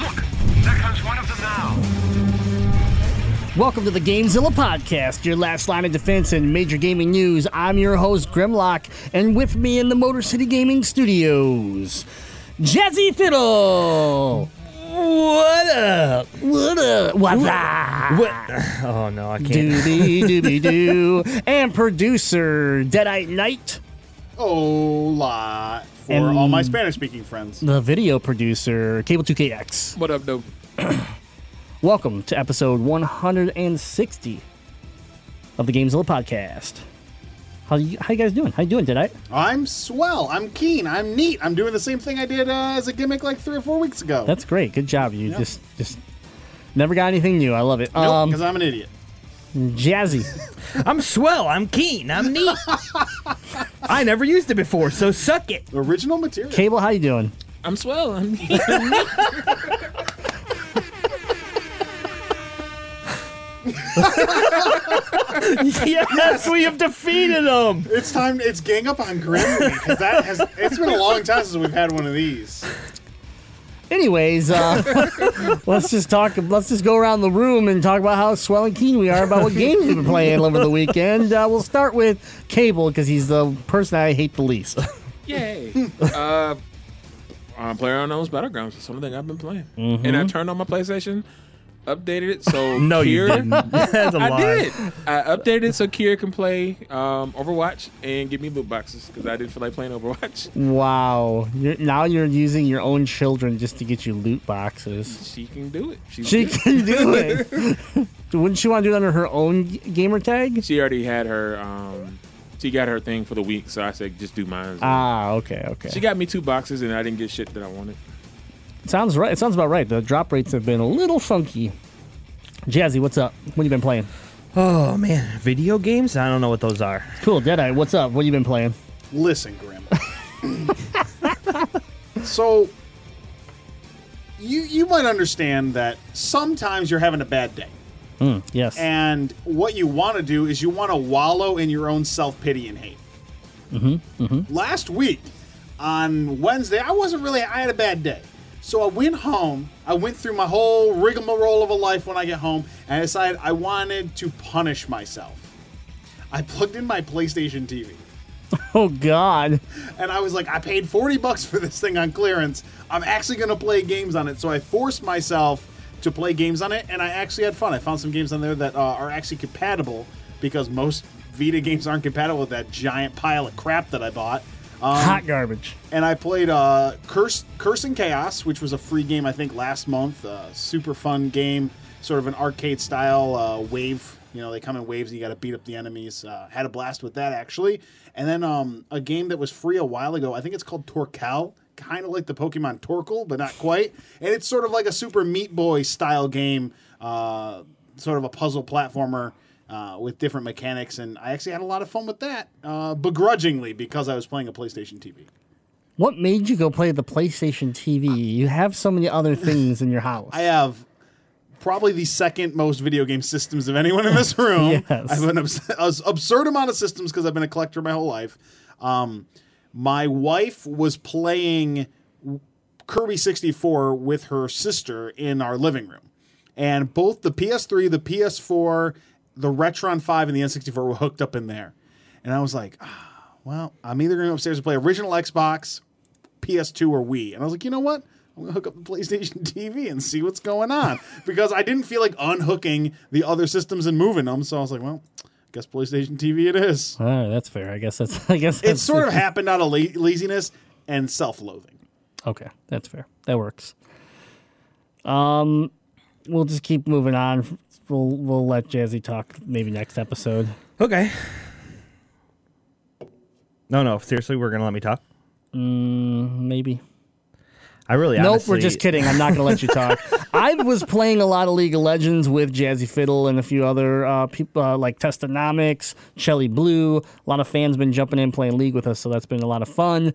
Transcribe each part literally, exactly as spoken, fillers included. Look, there comes one of them now. Welcome to the GameZilla Podcast, your last line of defense in major gaming news. I'm your host, Grimlock, and with me in the Motor City Gaming Studios, Jazzy Fiddle. What up? What up? What's up? What? Oh, no, I can't. Doobie, doobie, doo. And producer, Deadite Knight. Hola for and all my Spanish-speaking friends. The video producer, Cable two K X. What up, dope? Welcome to episode one hundred sixty of the GameZilla Podcast. How you how you guys doing? How you doing, Deadite? I'm swell. I'm keen. I'm neat. I'm doing the same thing I did uh, as a gimmick like three or four weeks ago. That's great. Good job. You yep. just just never got anything new. I love it. Nope, because um, I'm an idiot. Jazzy. I'm swell. I'm keen. I'm neat. I never used it before, so suck it. Original material. Cable, how you doing? I'm swell. I'm neat. I'm neat. Yes, we have defeated them. It's time. It's gang up on Grim because that has. It's been a long time since we've had one of these. Anyways, uh, let's just talk. Let's just go around the room and talk about how swell and keen we are about what games we've been playing over the weekend. Uh, we'll start with Cable because he's the person I hate the least. Yay! uh, on PlayerUnknown's Battlegrounds is something I've been playing, mm-hmm. and I turned on my PlayStation. Updated it so no, Ciri, you didn't. That's a I lie. did. I updated it so Ciri can play um, Overwatch and give me loot boxes because I didn't feel like playing Overwatch. Wow! You're, now you're using your own children just to get you loot boxes. She can do it. She's she good. can do it. Wouldn't she want to do it under her own gamer tag? She already had her. Um, she got her thing for the week, so I said just do mine. Ah, okay, okay. She got me two boxes and I didn't get shit that I wanted. Sounds right. It sounds about right. The drop rates have been a little funky. Jazzy, what's up? What you been playing? Oh, man. Video games? I don't know what those are. Cool. Deadeye, what's up? What you been playing? Listen, Grim. So, you you might understand that sometimes you're having a bad day. Mm, yes. And what you want to do is you want to wallow in your own self-pity and hate. Mm-hmm, mm-hmm. Last week, on Wednesday, I wasn't really... I had a bad day. So I went home, I went through my whole rigmarole of a life when I get home, and I decided I wanted to punish myself. I plugged in my PlayStation T V. Oh, God. And I was like, I paid forty bucks for this thing on clearance. I'm actually going to play games on it. So I forced myself to play games on it, and I actually had fun. I found some games on there that uh, are actually compatible, because most Vita games aren't compatible with that giant pile of crap that I bought. Um, Hot garbage. And I played uh, Curse, Curse and Chaos, which was a free game, I think, last month. Uh, super fun game, sort of an arcade-style uh, wave. You know, they come in waves and you got to beat up the enemies. Uh, had a blast with that, actually. And then um, a game that was free a while ago. I think it's called Torkoal. Kind of like the Pokemon Torkoal, but not quite. And it's sort of like a Super Meat Boy-style game, uh, sort of a puzzle platformer. Uh, with different mechanics, and I actually had a lot of fun with that, uh, begrudgingly, because I was playing a PlayStation T V. What made you go play the PlayStation T V? I, you have so many other things in your house. I have probably the second most video game systems of anyone in this room. Yes. I have an abs- absurd amount of systems because I've been a collector my whole life. Um, my wife was playing Kirby sixty-four with her sister in our living room, and both the P S three, the P S four, the Retron five and the N sixty-four were hooked up in there. And I was like, ah, well, I'm either going to go upstairs and play original Xbox, P S two, or Wii. And I was like, you know what? I'm going to hook up the PlayStation T V and see what's going on. Because I didn't feel like unhooking the other systems and moving them. So I was like, well, I guess PlayStation T V it is. All right, that's fair. I guess that's... I guess that's it sort fair. of happened out of la- laziness and self-loathing. Okay, that's fair. That works. Um, We'll just keep moving on. We'll we'll let Jazzy talk maybe next episode. Okay. No, no. Seriously, we're going to let me talk? Mm, maybe. I really nope, honestly... Nope, we're just kidding. I'm not going to let you talk. I was playing a lot of League of Legends with Jazzy Fiddle and a few other uh, people uh, like Testonomics, Chelly Blue. A lot of fans been jumping in playing League with us, so that's been a lot of fun.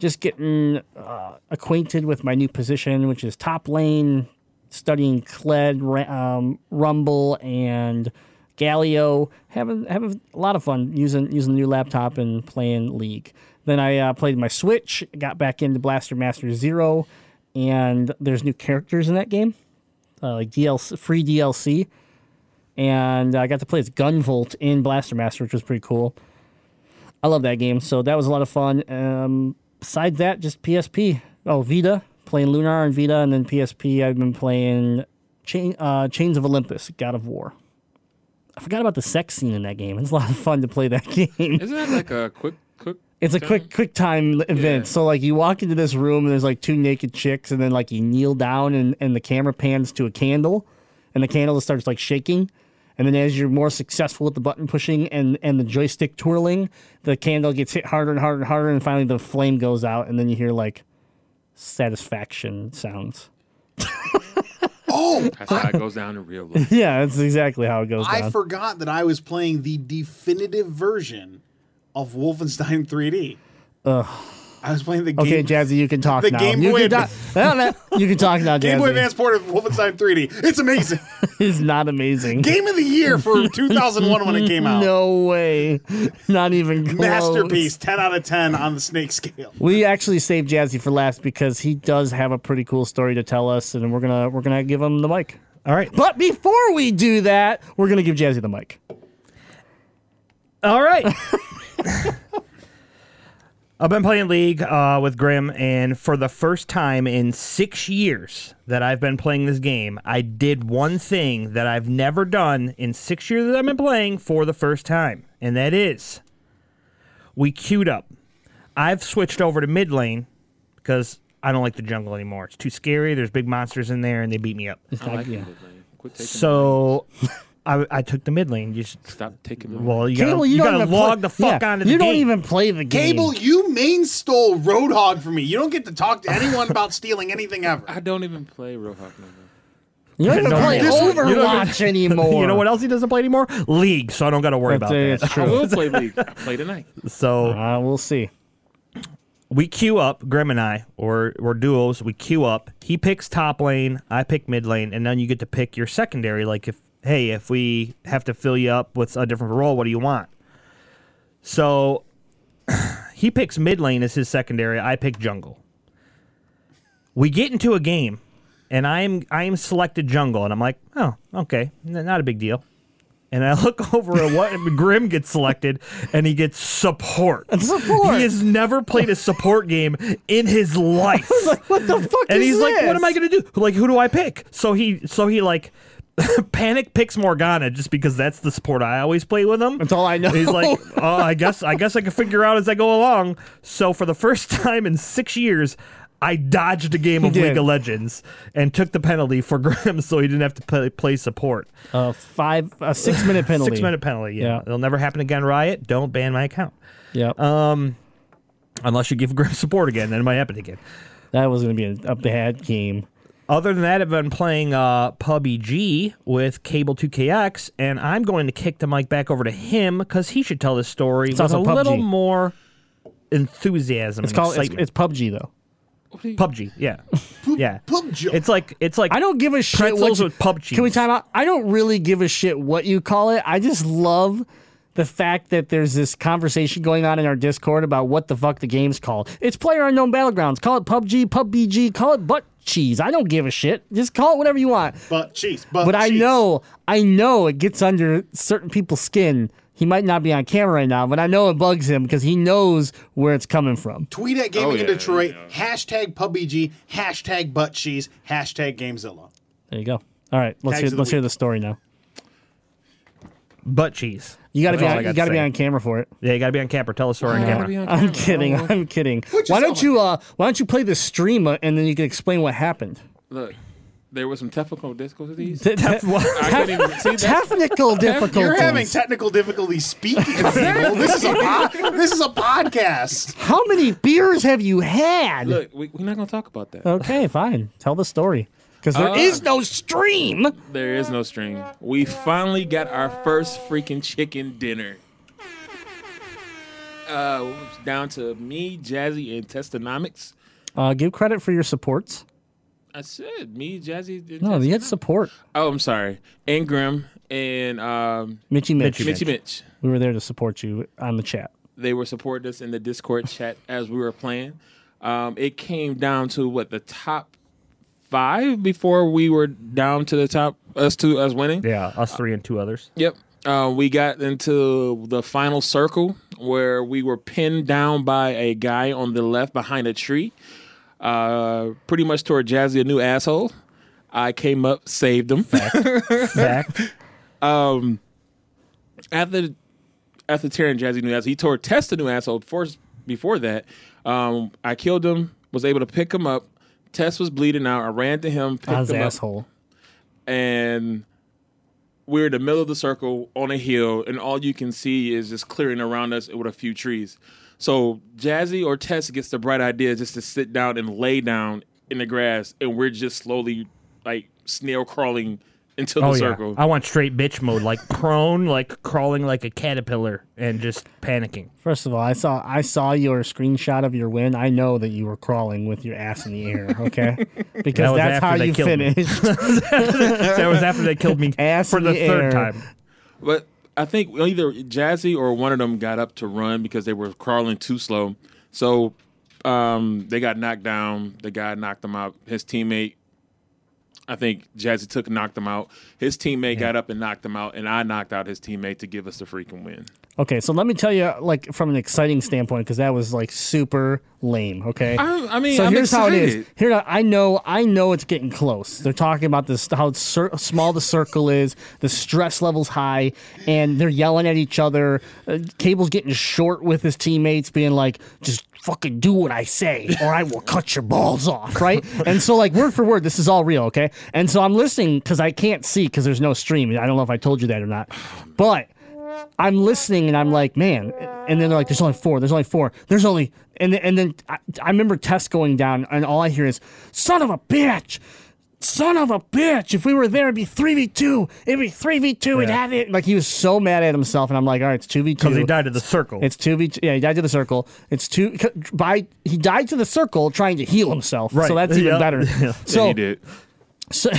Just getting uh, acquainted with my new position, which is top lane, studying Kled, um, Rumble, and Galio. Having, having a lot of fun using, using the new laptop and playing League. Then I uh, played my Switch, got back into Blaster Master Zero, and there's new characters in that game, uh, like D L C, free D L C. And I got to play as Gunvolt in Blaster Master, which was pretty cool. I love that game, so that was a lot of fun. Um, besides that, just P S P. Oh, Vita, playing Lunar and Vita, and then P S P, I've been playing Chain, uh, Chains of Olympus, God of War. I forgot about the sex scene in that game. It's a lot of fun to play that game. Isn't it like a quick... quick It's a time? quick quick time event. Yeah. So, like, you walk into this room, and there's, like, two naked chicks, and then, like, you kneel down, and, and the camera pans to a candle, and the candle starts, like, shaking. And then as you're more successful with the button pushing and, and the joystick twirling, the candle gets hit harder and harder and harder, and finally the flame goes out, and then you hear, like, satisfaction sounds. Oh! That's how it goes down in real life. Yeah, that's exactly how it goes I down. I forgot that I was playing the definitive version of Wolfenstein three D. Ugh. I was playing the game. Okay, Jazzy, you can talk the now. Game you, Boy can do- no, no, you can talk now, Jazzy. Game Boy Advance port of Wolfenstein three D. It's amazing. It's not amazing. Game of the year for two thousand one when it came out. No way. Not even close. Masterpiece, ten out of ten on the snake scale. We actually saved Jazzy for last because he does have a pretty cool story to tell us, and we're gonna we're gonna give him the mic. All right. But before we do that, we're gonna give Jazzy the mic. All right. I've been playing League uh, with Grim, and for the first time in six years that I've been playing this game, I did one thing that I've never done in six years that I've been playing for the first time, and that is we queued up. I've switched over to mid lane because I don't like the jungle anymore. It's too scary. There's big monsters in there, and they beat me up. It's not, like yeah. mid lane. Quit taking so... I, I took the mid lane. You should stop taking the mid lane. Well, you Cable, gotta, you you gotta log play, the fuck yeah, onto the game. You don't game. even play the game. Cable, you main stole Roadhog from me. You don't get to talk to anyone about stealing anything ever. I don't even play Roadhog no more. You don't even no play Overwatch you anymore. You know what else he doesn't play anymore? League, so I don't gotta worry that's, about uh, that. True. I will play League. I play tonight. So uh, we'll see. We queue up, Grim and I, or or duos, we queue up. He picks top lane, I pick mid lane, and then you get to pick your secondary, like if hey, if we have to fill you up with a different role, what do you want? So he picks mid lane as his secondary. I pick jungle. We get into a game, and I am I am selected jungle, and I'm like, oh, okay, n- not a big deal. And I look over at what Grim gets selected, and he gets support. Support. He has never played a support game in his life. I was like, what the fuck? And is he's this? Like, what am I gonna do? Like, who do I pick? So he so he like. Panic picks Morgana just because that's the support I always play with him. That's all I know. He's like, oh, I guess I guess I can figure out as I go along. So for the first time in six years, I dodged a game of League of Legends and took the penalty for Grim, so he didn't have to play, play support. Uh, five, a six-minute penalty. Six-minute penalty. Yeah. yeah, it'll never happen again. Riot, don't ban my account. Yeah. Um, unless you give Grim support again, then it might happen again. That was going to be a, a bad game. Other than that, I've been playing uh, P U B G with Cable two K X, and I'm going to kick the mic back over to him because he should tell this story it's with a P U B G. Little more enthusiasm. It's and called excitement. It's, it's P U B G though. P U B G, yeah, yeah. P U B G. It's like it's like I don't give a shit what you, with P U B G. Can we time out? I don't really give a shit what you call it. I just love the fact that there's this conversation going on in our Discord about what the fuck the game's called. It's PlayerUnknown's Battlegrounds. Call it P U B G, P U B G. Call it butt. Cheese. I don't give a shit. Just call it whatever you want. But cheese. But, but I cheese. know, I know it gets under certain people's skin. He might not be on camera right now, but I know it bugs him because he knows where it's coming from. Tweet at Gaming oh, yeah, in Detroit. Yeah, yeah. Hashtag P U B G. Hashtag butt cheese. Hashtag GameZilla. There you go. All right, let's Tags hear let's week. hear the story now. Butt cheese. You gotta That's be on, got you gotta be on camera for it. Yeah, you gotta be on camera. Tell a story on camera. on camera. I'm kidding. Oh. I'm kidding. Why don't you uh, Why don't you play the stream uh, and then you can explain what happened? Look, There were some technical difficulties. Te- te- I couldn't even see that. Technical difficulties. You're having technical difficulties speaking. This is a pod- this is a podcast. How many beers have you had? Look, we, we're not going to talk about that. Okay, fine. Tell the story. Because there uh, is no stream. There is no stream. We finally got our first freaking chicken dinner. Uh, down to me, Jazzy, and Testonomics. Uh, give credit for your supports. I said me, Jazzy. No, they had support. Oh, I'm sorry. And Grim and um, Mitchie Mitch. Mitchie Mitch. Mitchie Mitch. We were there to support you on the chat. They were supporting us in the Discord chat as we were playing. Um, it came down to what the top. Five before we were down to the top, us two, us winning. Yeah, us three and two others. Yep. Uh, we got into the final circle where we were pinned down by a guy on the left behind a tree. Uh, pretty much toward Jazzy, a new asshole. I came up, saved him. Fact. Fact. Um, after, after tearing Jazzy, new asshole, he tore Test a new asshole. First, before that, um, I killed him, was able to pick him up. Tess was bleeding out. I ran to him, picked him asshole. up, and we were in the middle of the circle on a hill, and all you can see is just clearing around us with a few trees. So Jazzy or Tess gets the bright idea just to sit down and lay down in the grass, and we're just slowly, like, snail crawling into the oh, circle. Yeah. I want straight bitch mode, like prone, like crawling like a caterpillar and just panicking. First of all, I saw I saw your screenshot of your win. I know that you were crawling with your ass in the air, okay? Because that that's how you finished. That was after they killed me ass for the, the third time. But I think either Jazzy or one of them got up to run because they were crawling too slow. So um, they got knocked down. The guy knocked them out. His teammate, I think Jazzy took knocked him out. His teammate yeah. got up and knocked him out, and I knocked out his teammate to give us the freaking win. Okay, so let me tell you, like, from an exciting standpoint, because that was, like, super lame, okay? I, I mean, so I'm here's excited. How it is. Here, I know I know it's getting close. They're talking about this, how cir- small the circle is, the stress level's high, and they're yelling at each other. Uh, Cable's getting short with his teammates, being like, just fucking do what I say, or I will cut your balls off, right? And so, like, word for word, this is all real, okay? And so I'm listening, because I can't see, because there's no stream. I don't know if I told you that or not, but I'm listening, and I'm like, man. And then they're like, there's only four. There's only four. There's only... And, and then I, I remember Tess going down, and all I hear is, son of a bitch! Son of a bitch! If we were there, it'd be three v two! It'd be three v two! Yeah. It'd have it! Like, he was so mad at himself, and I'm like, all right, it's two v two. Because he died to the circle. It's two v two. Yeah, he died to the circle. It's two... By, he died to the circle trying to heal himself. Right. So that's even yep. better. Yeah. So, yeah, he did. So...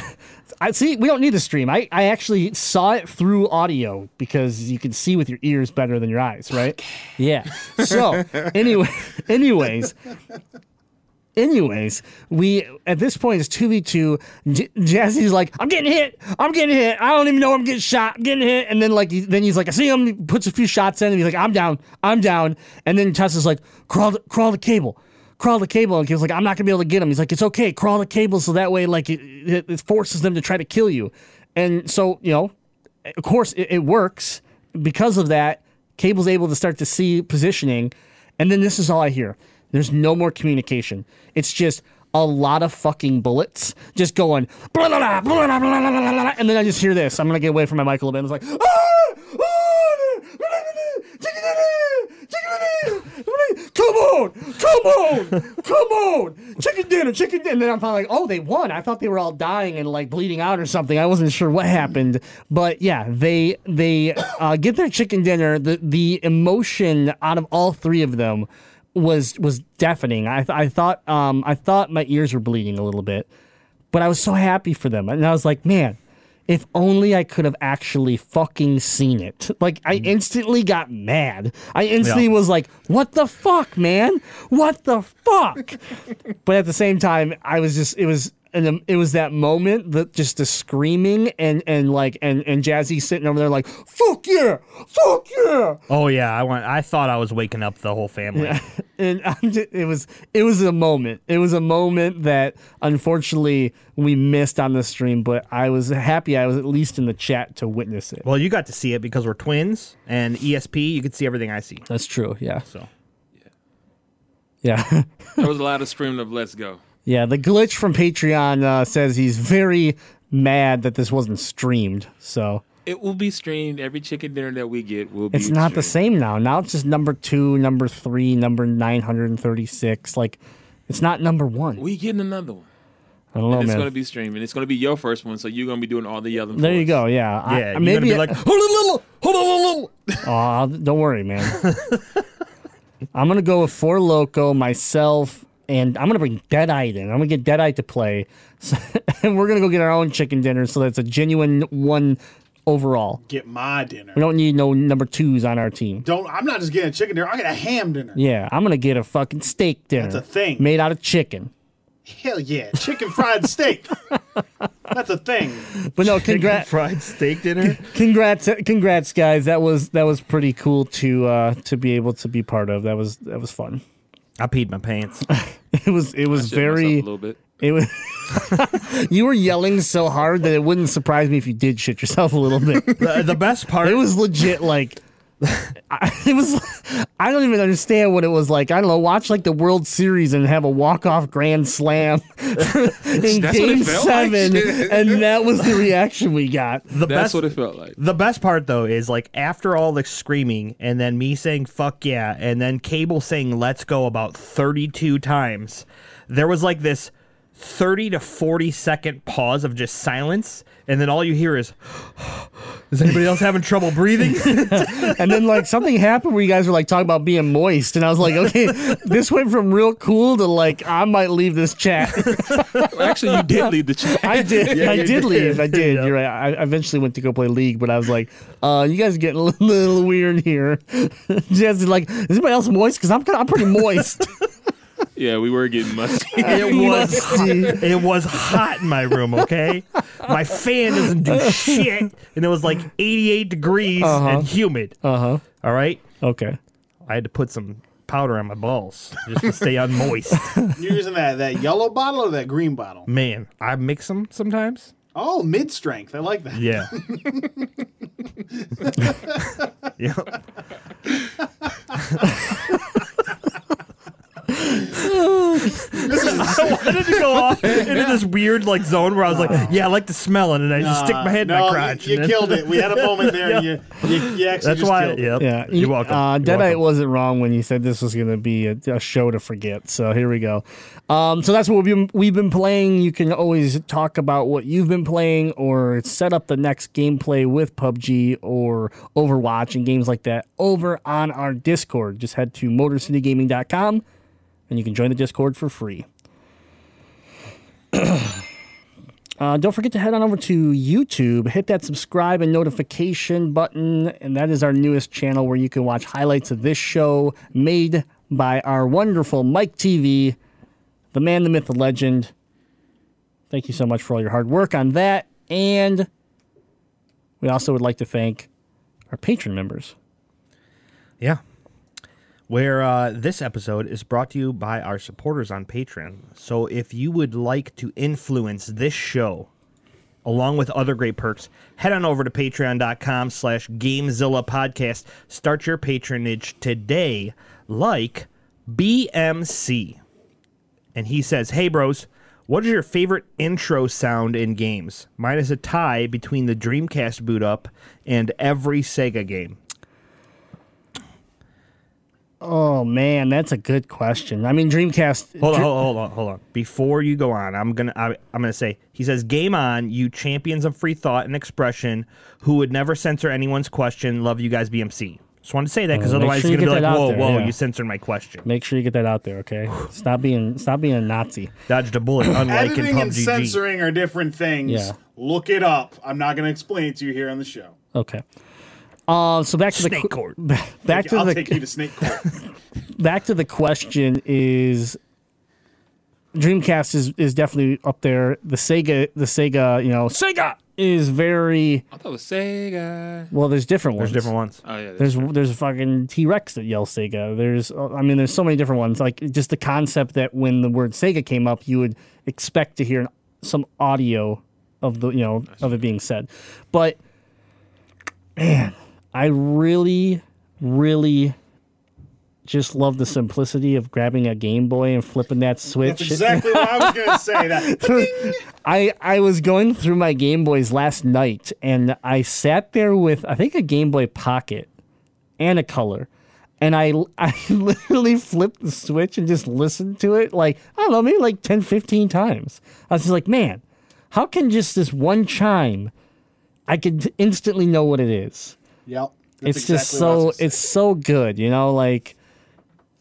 I see, we don't need the stream. I, I actually saw it through audio because you can see with your ears better than your eyes, right? Yeah. So, anyway, anyways, anyways, we, at this point, it's two v two. J- Jazzy's like, I'm getting hit. I'm getting hit. I don't even know I'm getting shot. I'm getting hit. And then, like, he, then he's like, I see him. He puts a few shots in, and he's like, I'm down. I'm down. And then Tess is like, crawl the, crawl the cable. Crawl the cable, and he was like, I'm not gonna be able to get him. He's like, it's okay, crawl the cable, so that way, like, it, it, it forces them to try to kill you. And so, you know, of course, it, it works because of that. Cable's able to start to see positioning, and then this is all I hear. There's no more communication. It's just a lot of fucking bullets just going, blah, blah, blah, blah, blah, blah, blah, blah, and then I just hear this. I'm gonna get away from my mic a little bit. And it's like, ah, ah, blah, blah, blah, chicken dinner! Come on! Come on! Come on! Chicken dinner! Chicken dinner! And then I'm probably like, oh, they won. I thought they were all dying and, like, bleeding out or something. I wasn't sure what happened. But, yeah, they they uh, get their chicken dinner. The the emotion out of all three of them was was deafening. I, th- I thought um I thought my ears were bleeding a little bit. But I was so happy for them. And I was like, man, if only I could have actually fucking seen it. Like, I instantly got mad. I instantly yeah. was like, what the fuck, man? What the fuck? But at the same time, I was just, it was an, it was that moment, that just the screaming and, and like, and, and Jazzy sitting over there like, fuck yeah, fuck yeah. Oh, yeah, I went, I thought I was waking up the whole family. Yeah. And I'm just, it was, it was a moment. It was a moment that, unfortunately, we missed on the stream, but I was happy I was at least in the chat to witness it. Well, you got to see it because we're twins, and E S P, you could see everything I see. That's true, yeah. So, yeah. Yeah. There was a lot of screaming of let's go. Yeah, the glitch from Patreon uh, says he's very mad that this wasn't streamed. So it will be streamed. Every chicken dinner that we get will be. It's not streamed. The same now. Now it's just number two, number three, number nine hundred and thirty-six. Like, it's not number one. We getting another one. I don't know, and it's man. going to be streaming. It's going to be your first one, so you're going to be doing all the other ones. There you go, yeah. I, yeah, you're going to be like, hold on, little, hold on, little. Oh, don't worry, man. I'm going to go with Four Loco, myself, and I'm going to bring Deadite in. I'm going to get Deadite to play, so, and we're going to go get our own chicken dinner, so that's a genuine one overall. Get my dinner. We don't need no number twos on our team. Don't. I'm not just getting a chicken dinner. I get a ham dinner. Yeah, I'm going to get a fucking steak dinner. That's a thing. Made out of chicken. Hell yeah, chicken fried steak. That's a thing. But no, congrats, fried steak dinner. Congrats, congrats, guys. That was that was pretty cool to uh, to be able to be part of. That was that was fun. I peed my pants. It was it was I very a little bit. It was. You were yelling so hard that it wouldn't surprise me if you did shit yourself a little bit. The, the best part. It was legit like. I, it was I don't even understand what it was like. I don't know, watch like the World Series and have a walk-off grand slam in That's game seven like. And that was the reaction we got. The That's best, what it felt like. The best part though is like after all the screaming and then me saying fuck yeah and then Cable saying let's go about thirty-two times, there was like this thirty to forty second pause of just silence. And then all you hear is, is anybody else having trouble breathing? And then, like, something happened where you guys were, like, talking about being moist. And I was like, okay, this went from real cool to, like, I might leave this chat. Well, actually, you did leave the chat. I did. Yeah, I did, did leave. I did. Yeah. You're right. I eventually went to go play League, but I was like, uh, you guys are getting a little weird here. Jazzy, like, is anybody else moist? Because I'm, I'm pretty moist. Yeah, we were getting musty. It was it was hot in my room, okay? My fan doesn't do shit, and it was like eighty-eight degrees uh-huh. and humid. Uh-huh. All right? Okay. I had to put some powder on my balls just to stay unmoist. You're using that, that yellow bottle or that green bottle? Man, I mix them sometimes. Oh, mid-strength. I like that. Yeah. Yep. I wanted to go off into this weird like zone where I was like, yeah, I like the smell it, and I just uh, stick my head no, in my crotch. You, you killed it. We had a moment there, yeah. and you, you, you actually That's just why, killed yep. it. Yeah. You're welcome. Uh, Deadite wasn't wrong when you said this was going to be a, a show to forget, so here we go. Um, so that's what we've been, we've been playing. You can always talk about what you've been playing or set up the next gameplay with P U B G or Overwatch and games like that over on our Discord. Just head to Motor City Gaming dot com. And you can join the Discord for free. uh, don't forget to head on over to YouTube. Hit that subscribe and notification button. And that is our newest channel where you can watch highlights of this show made by our wonderful Mike T V, the man, the myth, the legend. Thank you so much for all your hard work on that. And we also would like to thank our patron members. Yeah. Where uh, this episode is brought to you by our supporters on Patreon. So if you would like to influence this show, along with other great perks, head on over to patreon.com slash GameZilla Podcast. Start your patronage today, like B M C. And he says, hey, bros, what is your favorite intro sound in games? Mine is a tie between the Dreamcast boot up and every Sega game. Oh, man, that's a good question. I mean, Dreamcast... Hold on, Dream- hold on, hold on. Before you go on, I'm going to I'm gonna say, he says, game on, you champions of free thought and expression who would never censor anyone's question. Love you guys, B M C. Just wanted to say that because uh, otherwise sure you're going to be like, whoa, there, whoa, yeah. you censored my question. Make sure you get that out there, okay? Stop being stop being a Nazi. Dodged a bullet, unlike in P U B G. Editing and censoring are different things. Yeah. Look it up. I'm not going to explain it to you here on the show. Okay. Uh, so back to snake the court. Back to I'll the, take you to snake court. Back to the question is, Dreamcast is, is definitely up there. The Sega, the Sega, you know, Sega is very. I thought it was Sega. Well, there's different ones. There's different ones. Oh yeah. There's there's, there's a fucking T-Rex that yells Sega. There's I mean there's so many different ones. Like just the concept that when the word Sega came up, you would expect to hear some audio of the you know of it being said, but man. I really, really just love the simplicity of grabbing a Game Boy and flipping that switch. That's exactly what I was going to say. That I, I was going through my Game Boys last night, and I sat there with, I think, a Game Boy Pocket and a Color. And I, I literally flipped the switch and just listened to it, like, I don't know, maybe like ten, fifteen times. I was just like, man, how can just this one chime, I can t- instantly know what it is. Yep. It's exactly just so, it's so good, you know, like...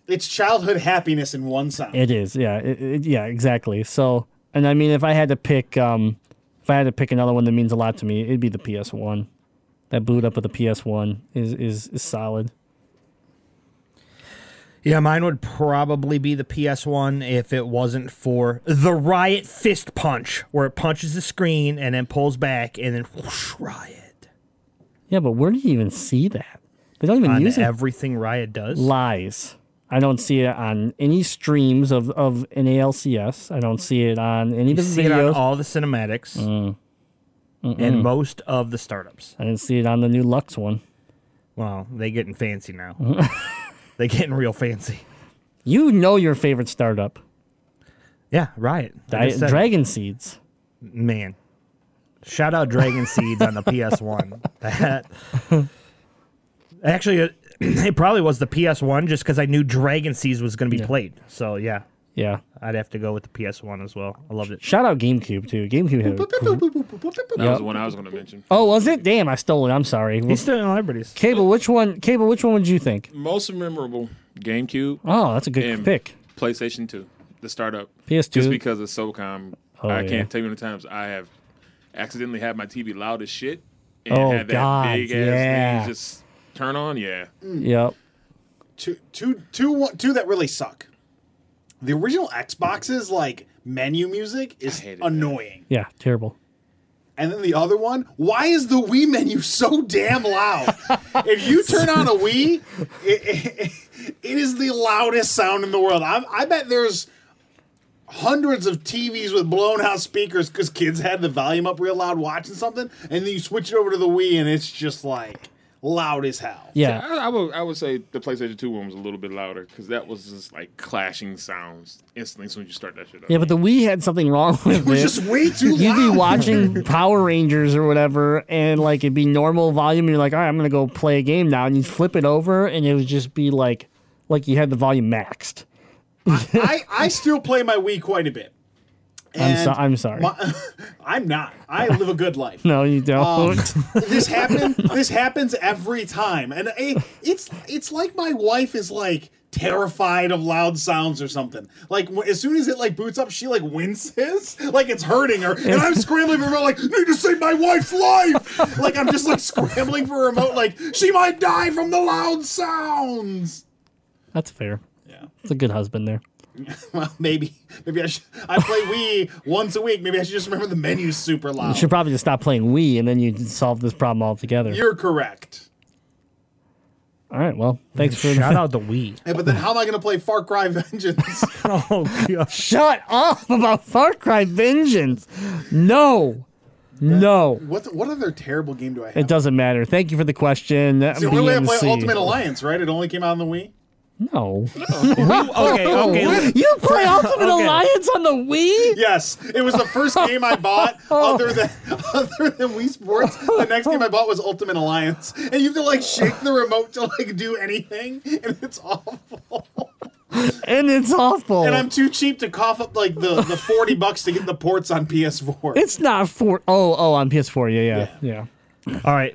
It's childhood happiness in one sound. It is, yeah, it, it, yeah, exactly. So, and I mean, if I had to pick, um, if I had to pick another one that means a lot to me, it'd be the P S one. That boot up of the P S one is is, is solid. Yeah, mine would probably be the P S one if it wasn't for the Riot Fist Punch, where it punches the screen and then pulls back and then whoosh, Riot. Yeah, but where do you even see that? They don't even on use it. Everything Riot does. Lies. I don't see it on any streams of, of an A L C S. I don't see it on any of the videos. You see it on all the cinematics mm. and most of the startups. I didn't see it on the new Lux one. Well, they getting fancy now. They getting real fancy. You know your favorite startup. Yeah, Riot. Di- Dragon it. Seeds. Man. Shout out Dragon Seeds on the P S one. That Actually, it, it probably was the P S one just because I knew Dragon Seeds was going to be yeah. played. So, yeah. Yeah. I'd have to go with the P S one as well. I loved it. Shout out GameCube, too. GameCube had That was the one I was going to mention. Oh, was it? Damn, I stole it. I'm sorry. He's stealing libraries. Cable, which one Cable, which one would you think? Most memorable, GameCube. Oh, that's a good pick. PlayStation two, the startup. P S two. Just because of SOCOM. Oh, I yeah. can't tell you the times I have accidentally had my T V loud as shit. And oh, had that God, big-ass yeah. thing just turn on, yeah. Mm. Yep. Two, two, two, one, two that really suck. The original Xbox's, like, menu music is annoying. That. Yeah, terrible. And then the other one, why is the Wii menu so damn loud? If you turn on a Wii, it, it, it is the loudest sound in the world. I, I bet there's hundreds of T Vs with blown-out speakers because kids had the volume up real loud watching something, and then you switch it over to the Wii, and it's just, like, loud as hell. Yeah, so I, I would I would say the PlayStation two one was a little bit louder because that was just like clashing sounds instantly as soon as you start that shit up. Yeah, but the Wii had something wrong with it. It was just way too loud. You'd be watching Power Rangers or whatever, and like it'd be normal volume, and you're like, all right, I'm gonna go play a game now, and you'd flip it over, and it would just be like like you had the volume maxed. I, I I still play my Wii quite a bit. I'm, so, I'm sorry. My, I'm not. I live a good life. No, you don't. Um, this happens. This happens every time, and it, it's it's like my wife is like terrified of loud sounds or something. Like as soon as it like boots up, she like winces, like it's hurting her, and I'm scrambling for a remote, like need to save my wife's life. Like I'm just like scrambling for a remote, like she might die from the loud sounds. That's fair. Yeah, it's a good husband there. Well, maybe. Maybe I should. I play Wii once a week. Maybe I should just remember the menu's super loud. You should probably just stop playing Wii, and then you solve this problem altogether. You're correct. All right, well, thanks for... Shout out the Wii. Hey, but then how am I going to play Far Cry Vengeance? Oh, God. Shut up about Far Cry Vengeance. No. No. What what other terrible game do I have? It doesn't matter. Thank you for the question. It's the only way I play Ultimate Alliance, right? It only came out on the Wii? No. okay, okay. You play Ultimate okay. Alliance on the Wii? Yes. It was the first game I bought other than other than Wii Sports. The next game I bought was Ultimate Alliance. And you have to like shake the remote to like do anything, and it's awful. And it's awful. And I'm too cheap to cough up like the, the forty bucks to get the ports on P S four. It's not for oh oh on P S four, yeah, yeah. Yeah. yeah. All right.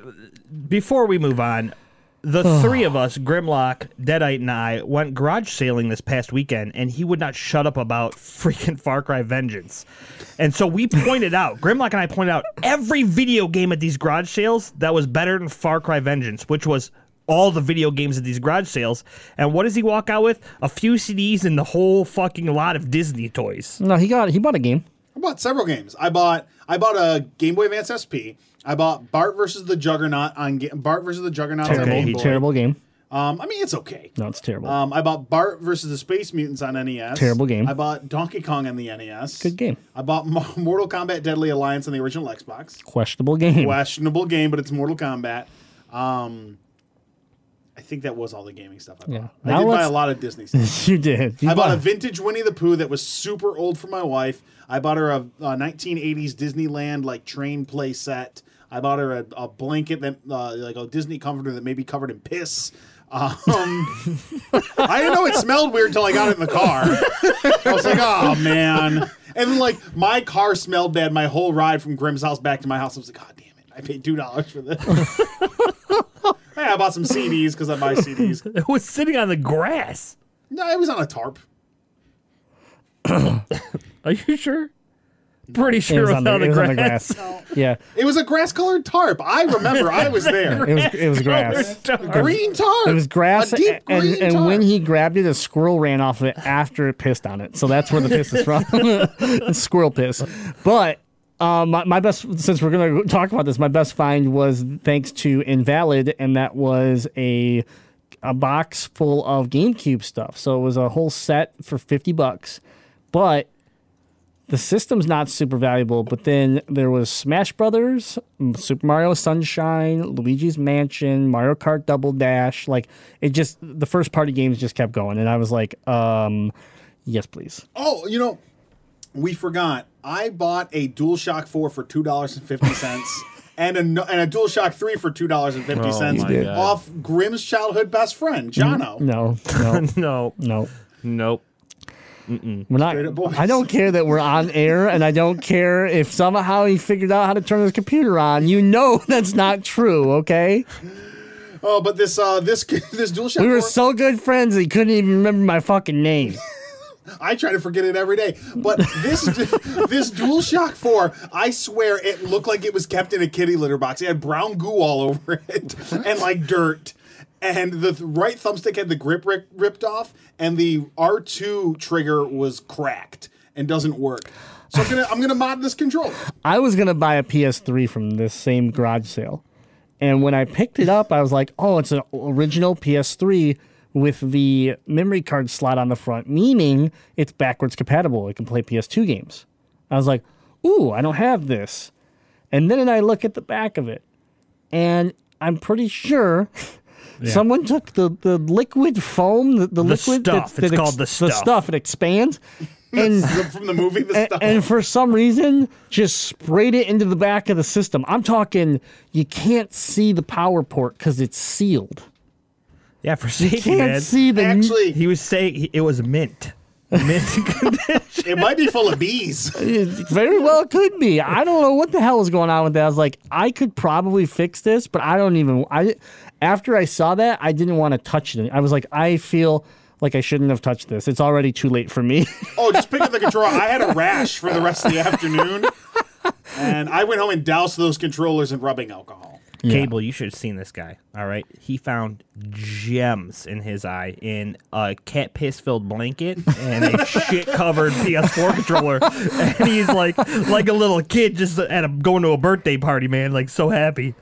Before we move on, the three of us, Grimlock, Deadite, and I, went garage sailing this past weekend, and he would not shut up about freaking Far Cry Vengeance. And so we pointed out, Grimlock and I pointed out, every video game at these garage sales that was better than Far Cry Vengeance, which was all the video games at these garage sales. And what does he walk out with? A few C Ds and the whole fucking lot of Disney toys. No, he got he bought a game. I bought several games. I bought I bought a Game Boy Advance S P. I bought Bart versus the Juggernaut on Ga- Bart versus the Juggernaut. Okay, terrible game. Um, I mean, it's okay. No, it's terrible. Um, I bought Bart versus the Space Mutants on N E S. Terrible game. I bought Donkey Kong on the N E S. Good game. I bought Mortal Kombat Deadly Alliance on the original Xbox. Questionable game. Questionable game, but it's Mortal Kombat. Um, I think that was all the gaming stuff I bought. Yeah. I now did buy a lot of Disney stuff. You did. You I bought, bought a vintage Winnie the Pooh that was super old for my wife. I bought her a, a nineteen eighties Disneyland like train play set. I bought her a, a blanket, that uh, like a Disney comforter that may be covered in piss. Um, I didn't know it smelled weird until I got it in the car. I was like, oh, man. And then, like, my car smelled bad my whole ride from Grimm's house back to my house. I was like, God damn it. I paid two dollars for this. Hey, I bought some C Ds because I buy C Ds. It was sitting on the grass. No, it was on a tarp. Are you sure? Pretty sure it was on the, the, it was on the grass. No. Yeah, it was a grass-colored tarp. I remember I was there. It was, it was grass. Tarp. Green tarp. It was grass. A deep green and, and tarp. When he grabbed it, a squirrel ran off of it after it pissed on it. So that's where the piss is from. It's squirrel piss. But um, my, my best, since we're going to talk about this, my best find was thanks to Invalid, and that was a a box full of GameCube stuff. So it was a whole set for fifty bucks, but the system's not super valuable, but then there was Smash Brothers, Super Mario Sunshine, Luigi's Mansion, Mario Kart Double Dash. Like, it just, the first party games just kept going, and I was like, um, yes, please. Oh, you know, we forgot. I bought a DualShock four for two dollars and fifty cents. And a, and a DualShock three for two dollars and fifty cents oh, off Grimm's childhood best friend, Jono. No, no, no, no, nope. Mm-mm. We're not, I don't care that we're on air, and I don't care if somehow he figured out how to turn his computer on. You know that's not true, okay? Oh, but this uh, this this DualShock. We were so good friends he couldn't even remember my fucking name. I try to forget it every day. But this this DualShock four, I swear it looked like it was kept in a kitty litter box. It had brown goo all over it and like dirt. And the th- right thumbstick had the grip rip- ripped off, and the R two trigger was cracked and doesn't work. So I'm gonna I'm gonna mod this controller. I was gonna buy a P S three from this same garage sale, and when I picked it up, I was like, "Oh, it's an original P S three with the memory card slot on the front, meaning it's backwards compatible. It can play P S two games." I was like, "Ooh, I don't have this," and then I look at the back of it, and I'm pretty sure. Yeah. Someone took the, the liquid foam, the, the, the liquid stuff. That, that it's ex- called the stuff. The stuff it expands, and from the movie, the and, stuff. And for some reason, just sprayed it into the back of the system. I'm talking, you can't see the power port because it's sealed. Yeah, for safety, you can't man. See the. Actually, he was saying it was mint. It might be full of bees. It very well could be. I don't know what the hell is going on with that. I was like, I could probably fix this, but I don't even. I after I saw that, I didn't want to touch it. I was like, I feel like I shouldn't have touched this. It's already too late for me. Oh, just pick up the controller. I had a rash for the rest of the afternoon, and I went home and doused those controllers in rubbing alcohol. Yeah. Cable, you should have seen this guy. All right, he found gems in his eye in a cat piss filled blanket and a shit covered P S four controller, and he's like, like a little kid just at a, going to a birthday party, man, like so happy.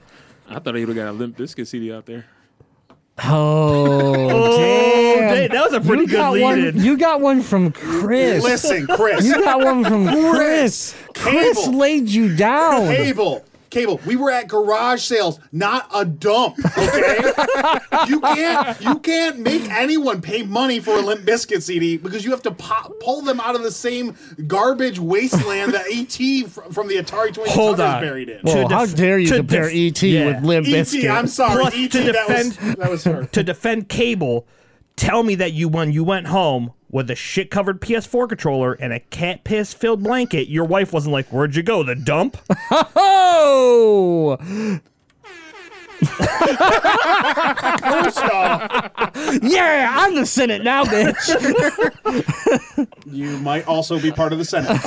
I thought he would have got a Limp Bizkit C D out there. Oh, oh damn. Damn. That was a pretty you good lead one, in. You got one from Chris. Listen, Chris. You got one from Chris. Chris Cable. Laid you down. Cable. Cable, we were at garage sales, not a dump, okay? you can't you can't make anyone pay money for a Limp Bizkit C D because you have to pop, pull them out of the same garbage wasteland that E T F- from the Atari twenty-six hundred is buried in. Whoa, def- how dare you compare def- E T Yeah. with Limp Bizkit? E T, I'm sorry. Plus, E T, to defend, that was, that was her. To defend Cable, tell me that you when you went home with a shit-covered P S four controller and a cat piss-filled blanket, your wife wasn't like, "Where'd you go? The dump?" Oh! Yeah, I'm the Senate now, bitch. You might also be part of the Senate.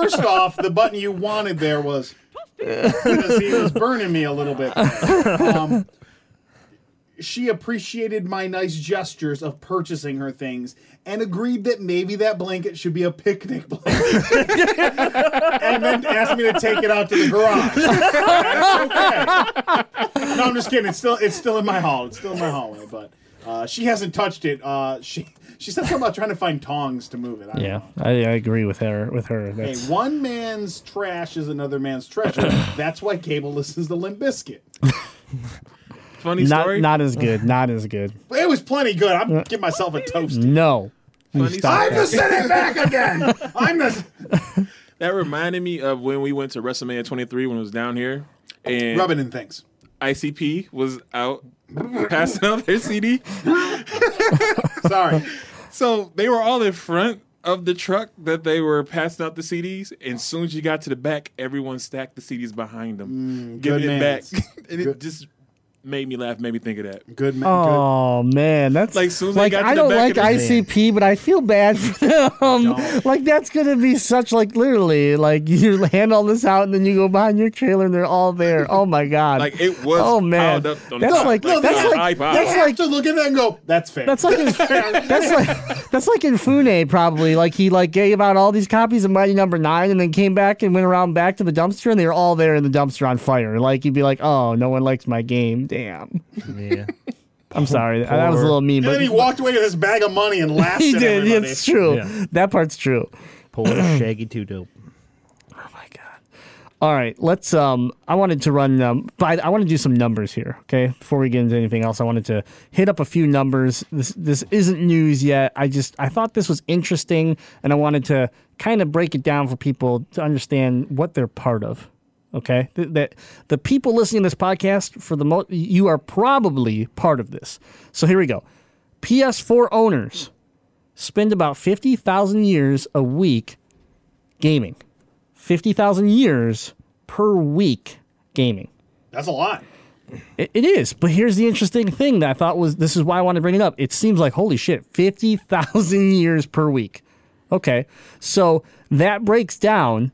First off, the button you wanted there was because he was burning me a little bit. Um, She appreciated my nice gestures of purchasing her things and agreed that maybe that blanket should be a picnic blanket. And then asked me to take it out to the garage. That's okay. No, I'm just kidding. It's still it's still in my hall. It's still in my hallway, but uh, she hasn't touched it. Uh, she she said something about trying to find tongs to move it. I yeah, I, I agree with her. With her. That's... Hey, one man's trash is another man's treasure. That's why Cable listens to Limp Bizkit. Funny not, story? Not as good. Not as good. It was plenty good. I'm giving myself a toast. No. I'm the sitting back again. I'm the... That reminded me of when we went to WrestleMania twenty-three when it was down here. And rubbing in things. I C P was out passing out their C D. Sorry. So they were all in front of the truck that they were passing out the C Ds. And as soon as you got to the back, everyone stacked the C Ds behind them. Mm, giving it back. And good. It just... made me laugh, made me think of that. Good man. Oh, good. Man. That's like, soon as like, I, got I don't like I C P, man. But I feel bad for them. Like, that's going to be such, like, literally, like, you hand all this out and then you go behind your trailer and they're all there. Oh, my God. Like, it was oh, man. Piled up on that's top. Like, like, that's yeah, like, that's like, to look at that and go, that's fair. That's like, in, that's like, that's like in Fune, probably. Like, he, like, gave out all these copies of Mighty Number Nine and then came back and went around back to the dumpster and they were all there in the dumpster on fire. Like, you'd be like, oh, no one likes my game. Damn. Yeah. I'm sorry. Poor. That was a little mean. But and then he walked away with his bag of money and laughed he at did. Everybody. It's true. Yeah. That part's true. Poor Shaggy Two Dope. Oh, my God. All right. Let's, um, I wanted to run, um, I, I want to do some numbers here, okay? Before we get into anything else, I wanted to hit up a few numbers. This, this isn't news yet. I just, I thought this was interesting, and I wanted to kind of break it down for people to understand what they're part of. Okay, that the people listening to this podcast, for the most, you are probably part of this. So here we go. P S four owners spend about fifty thousand years a week gaming. fifty thousand years per week gaming. That's a lot. It, it is, but here's the interesting thing that I thought was, this is why I wanted to bring it up. It seems like, holy shit, fifty thousand years per week. Okay, so that breaks down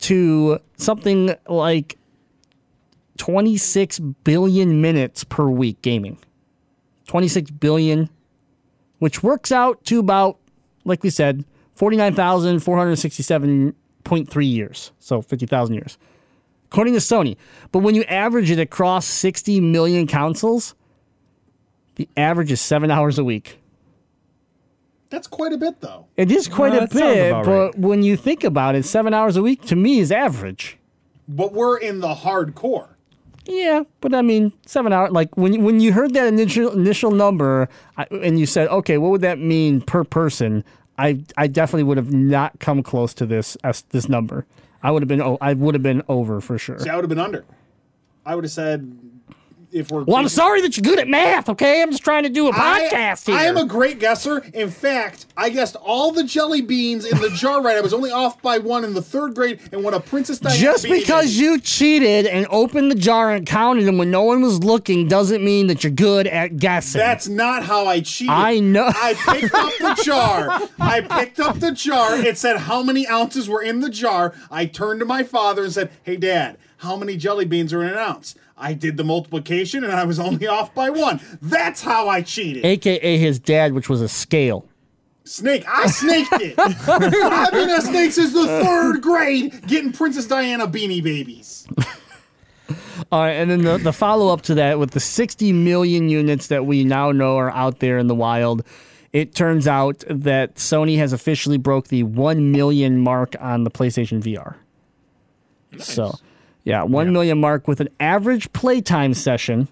to something like twenty-six billion minutes per week gaming. twenty-six billion, which works out to about, like we said, forty-nine thousand four hundred sixty-seven point three years. So fifty thousand years, according to Sony. But when you average it across sixty million consoles, the average is seven hours a week. That's quite a bit, though. It is quite no, a bit, but right. When you think about it, seven hours a week, to me, is average. But we're in the hardcore. Yeah, but I mean, seven hours, like, when, when you heard that initial initial number, I, and you said, okay, what would that mean per person, I I definitely would have not come close to this as this number. I would have been, oh, I would have been over for sure. See, I would have been under. I would have said... If we're well, I'm sorry that you're good at math, okay? I'm just trying to do a I, podcast here. I am a great guesser. In fact, I guessed all the jelly beans in the jar right. I was only off by one in the third grade and won a Princess Diana. Just because you cheated and opened the jar and counted them when no one was looking doesn't mean that you're good at guessing. That's not how I cheated. I know. I picked up the jar. I picked up the jar. It said how many ounces were in the jar. I turned to my father and said, hey, Dad, how many jelly beans are in an ounce? I did the multiplication, and I was only off by one. That's how I cheated. A K A his dad, which was a scale. Snake. I snaked it. I've been a snake since the third grade, getting Princess Diana beanie babies. All right, and then the, the follow-up to that, with the sixty million units that we now know are out there in the wild, it turns out that Sony has officially broke the one million mark on the PlayStation V R. Nice. So... Yeah, one yeah. million mark with an average playtime session.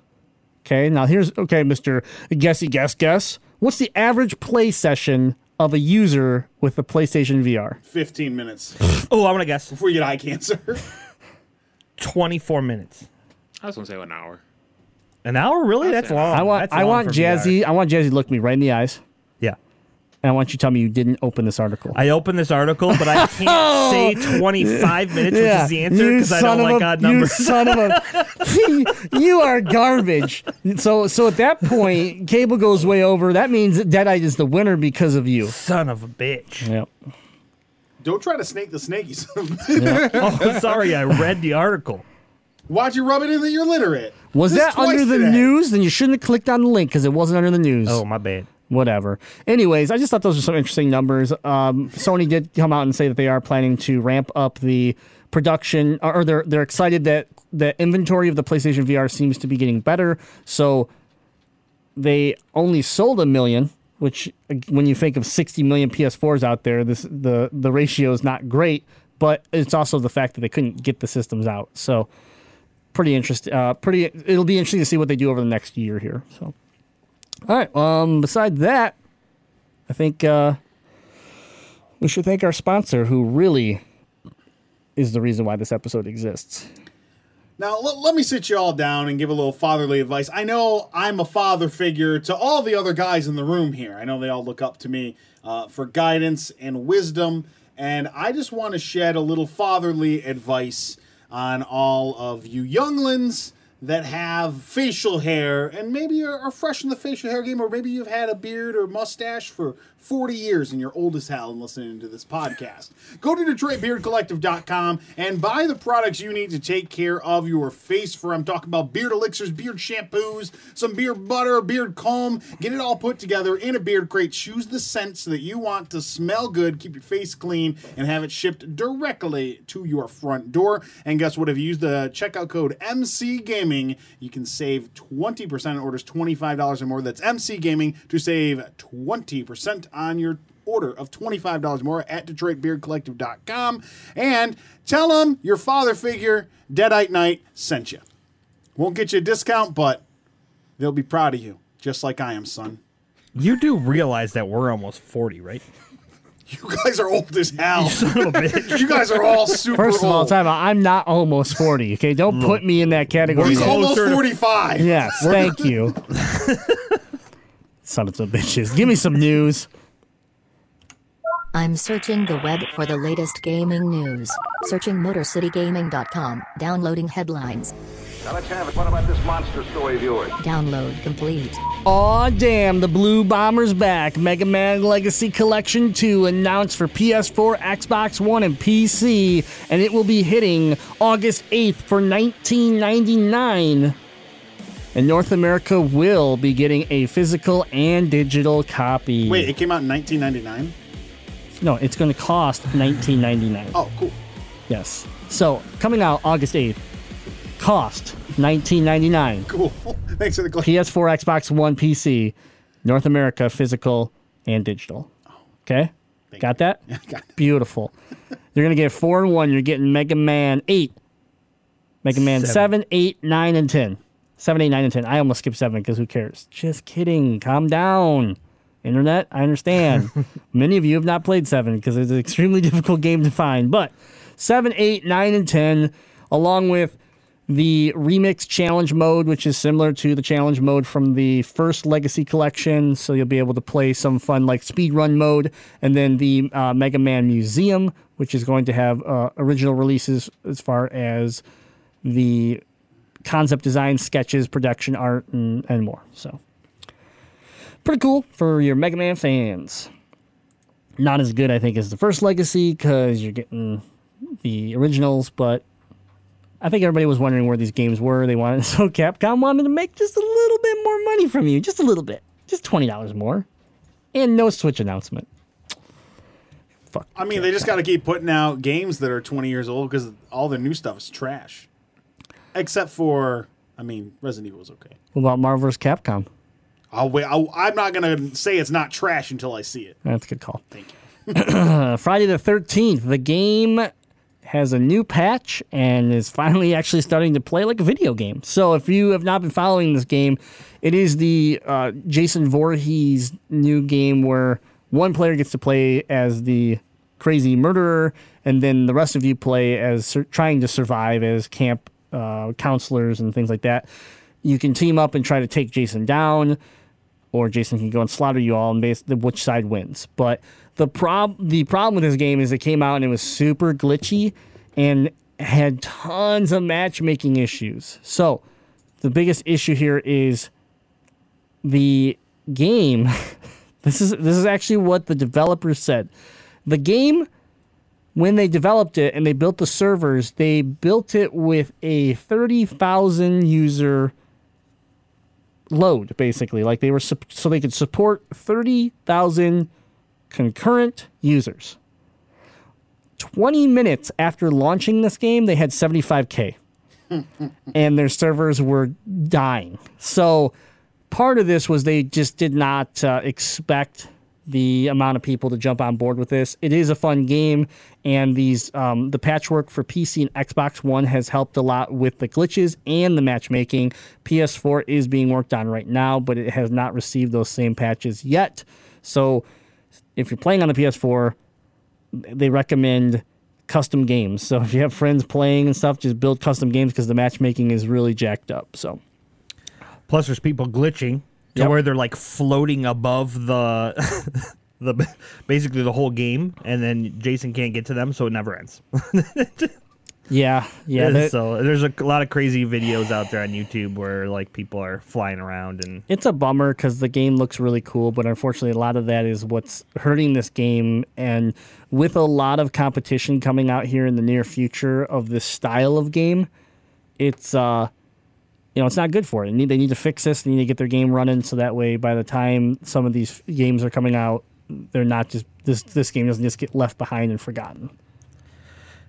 Okay, now here's, okay, Mister Guessy Guess Guess. What's the average play session of a user with the PlayStation V R? fifteen minutes. Oh, I want to guess. Before you get eye cancer. twenty-four minutes. I was going to say an hour. An hour? Really? That's long. I want, That's I long want Jazzy, I want Jazzy to look me right in the eyes. Yeah. And I want you to tell me you didn't open this article. I opened this article, but I can't oh, say twenty-five minutes, yeah, which is the answer, because I don't like a, odd numbers. You son of a... You are garbage. So so at that point, Cable goes way over. That means that Deadite is the winner because of you. Son of a bitch. Yep. Don't try to snake the snake, you son of a bitch. Yep. Oh, sorry, I read the article. Why'd you rub it in that you're literate? Was this that under the today? News? Then you shouldn't have clicked on the link, because it wasn't under the news. Oh, my bad. Whatever. Anyways, I just thought those were some interesting numbers. Um, Sony did come out and say that they are planning to ramp up the production, or they're they're excited that the inventory of the PlayStation V R seems to be getting better. So they only sold a million, which when you think of sixty million P S fours out there, this the the ratio is not great. But it's also the fact that they couldn't get the systems out. So pretty interesting. Uh, pretty. It'll be interesting to see what they do over the next year here. So, all right. Um, besides that, I think uh, we should thank our sponsor, who really is the reason why this episode exists. Now, l- let me sit you all down and give a little fatherly advice. I know I'm a father figure to all the other guys in the room here. I know they all look up to me uh, for guidance and wisdom, and I just want to shed a little fatherly advice on all of you younglings that have facial hair and maybe are, are fresh in the facial hair game, or maybe you've had a beard or mustache for forty years and you're old as hell and listening to this podcast. Go to Detroit Beard Collective dot com and buy the products you need to take care of your face. For I'm talking about beard elixirs, beard shampoos, some beard butter, beard comb. Get it all put together in a beard crate. Choose the scent so that you want to smell good, keep your face clean, and have it shipped directly to your front door. And guess what? If you use the checkout code M C Gaming, you can save twenty percent on orders twenty-five dollars or more. That's M C Gaming to save twenty percent on your order of twenty-five dollars or more at Detroit Beard Collective dot com. And tell them your father figure, Deadite Knight, sent you. Won't get you a discount, but they'll be proud of you, just like I am, son. You do realize that we're almost forty, right? You guys are old as hell. You son of a bitch. You guys are all super old. First of all, old. Time, I'm not almost forty, okay? Don't put me in that category. He's almost forty-five. Yes, We're thank gonna... you. Son of a bitches. Give me some news. I'm searching the web for the latest gaming news. Searching Motor City Gaming dot com. Downloading headlines. Now let's have it. What about this monster story of yours? Download complete. Aw, damn, the Blue Bomber's back. Mega Man Legacy Collection two announced for P S four, Xbox One, and P C, and it will be hitting August eighth for nineteen ninety-nine dollars. And North America will be getting a physical and digital copy. Wait, it came out in nineteen ninety-nine dollars? No, it's going to cost nineteen ninety-nine dollars. Oh, cool. Yes. So, coming out August eighth, cost nineteen ninety-nine dollars. Cool. Thanks for the question. P S four, Xbox One, P C, North America, physical and digital. Okay? Thank Got you. That? Yeah, I got that. Beautiful. You're going to get four and one. You're getting Mega Man eight. Mega Man seven, seven eight, nine, and ten. seven, eight, nine, and ten. I almost skipped seven because who cares? Just kidding. Calm down. Internet, I understand. Many of you have not played seven because it's an extremely difficult game to find. But seven, eight, nine, and ten, along with the Remix Challenge Mode, which is similar to the Challenge Mode from the first Legacy Collection. So you'll be able to play some fun like Speedrun Mode. And then the uh, Mega Man Museum, which is going to have uh, original releases as far as the concept design, sketches, production art, and, and more. So pretty cool for your Mega Man fans. Not as good, I think, as the first Legacy, because you're getting the originals, but I think everybody was wondering where these games were. They wanted, so Capcom wanted to make just a little bit more money from you. Just a little bit. Just twenty dollars more. And no Switch announcement. Fuck. I mean, Capcom. They just got to keep putting out games that are twenty years old, because all their new stuff is trash. Except for, I mean, Resident Evil is okay. What about Marvel versus. Capcom? I'll wait. I'll, I'm not going to say it's not trash until I see it. That's a good call. Thank you. Friday the thirteenth, the game has a new patch and is finally actually starting to play like a video game. So if you have not been following this game, it is the uh, Jason Voorhees new game where one player gets to play as the crazy murderer, and then the rest of you play as sur- trying to survive as camp uh, counselors and things like that. You can team up and try to take Jason down, or Jason can go and slaughter you all, and base which side wins. But the prob- the problem with this game is it came out and it was super glitchy and had tons of matchmaking issues. So the biggest issue here is the game. This is this is actually what the developers said. The game, when they developed it and they built the servers, they built it with a thirty thousand user load, basically, like they were su- so they could support thirty thousand concurrent users. twenty minutes after launching this game, they had seventy-five thousand, and their servers were dying. So part of this was they just did not uh, expect the amount of people to jump on board with this. It is a fun game, and these um, the patchwork for P C and Xbox One has helped a lot with the glitches and the matchmaking. P S four is being worked on right now, but it has not received those same patches yet. So if you're playing on the P S four, they recommend custom games. So if you have friends playing and stuff, just build custom games because the matchmaking is really jacked up. So, plus, there's people glitching to yep. where they're like floating above the the basically the whole game, and then Jason can't get to them, so it never ends. yeah, yeah. So there's a lot of crazy videos out there on YouTube where like people are flying around, and it's a bummer because the game looks really cool, but unfortunately, a lot of that is what's hurting this game. And with a lot of competition coming out here in the near future of this style of game, it's uh. You know, it's not good for it. They need, they need to fix this. They need to get their game running so that way by the time some of these games are coming out, they're not just this this game doesn't just get left behind and forgotten.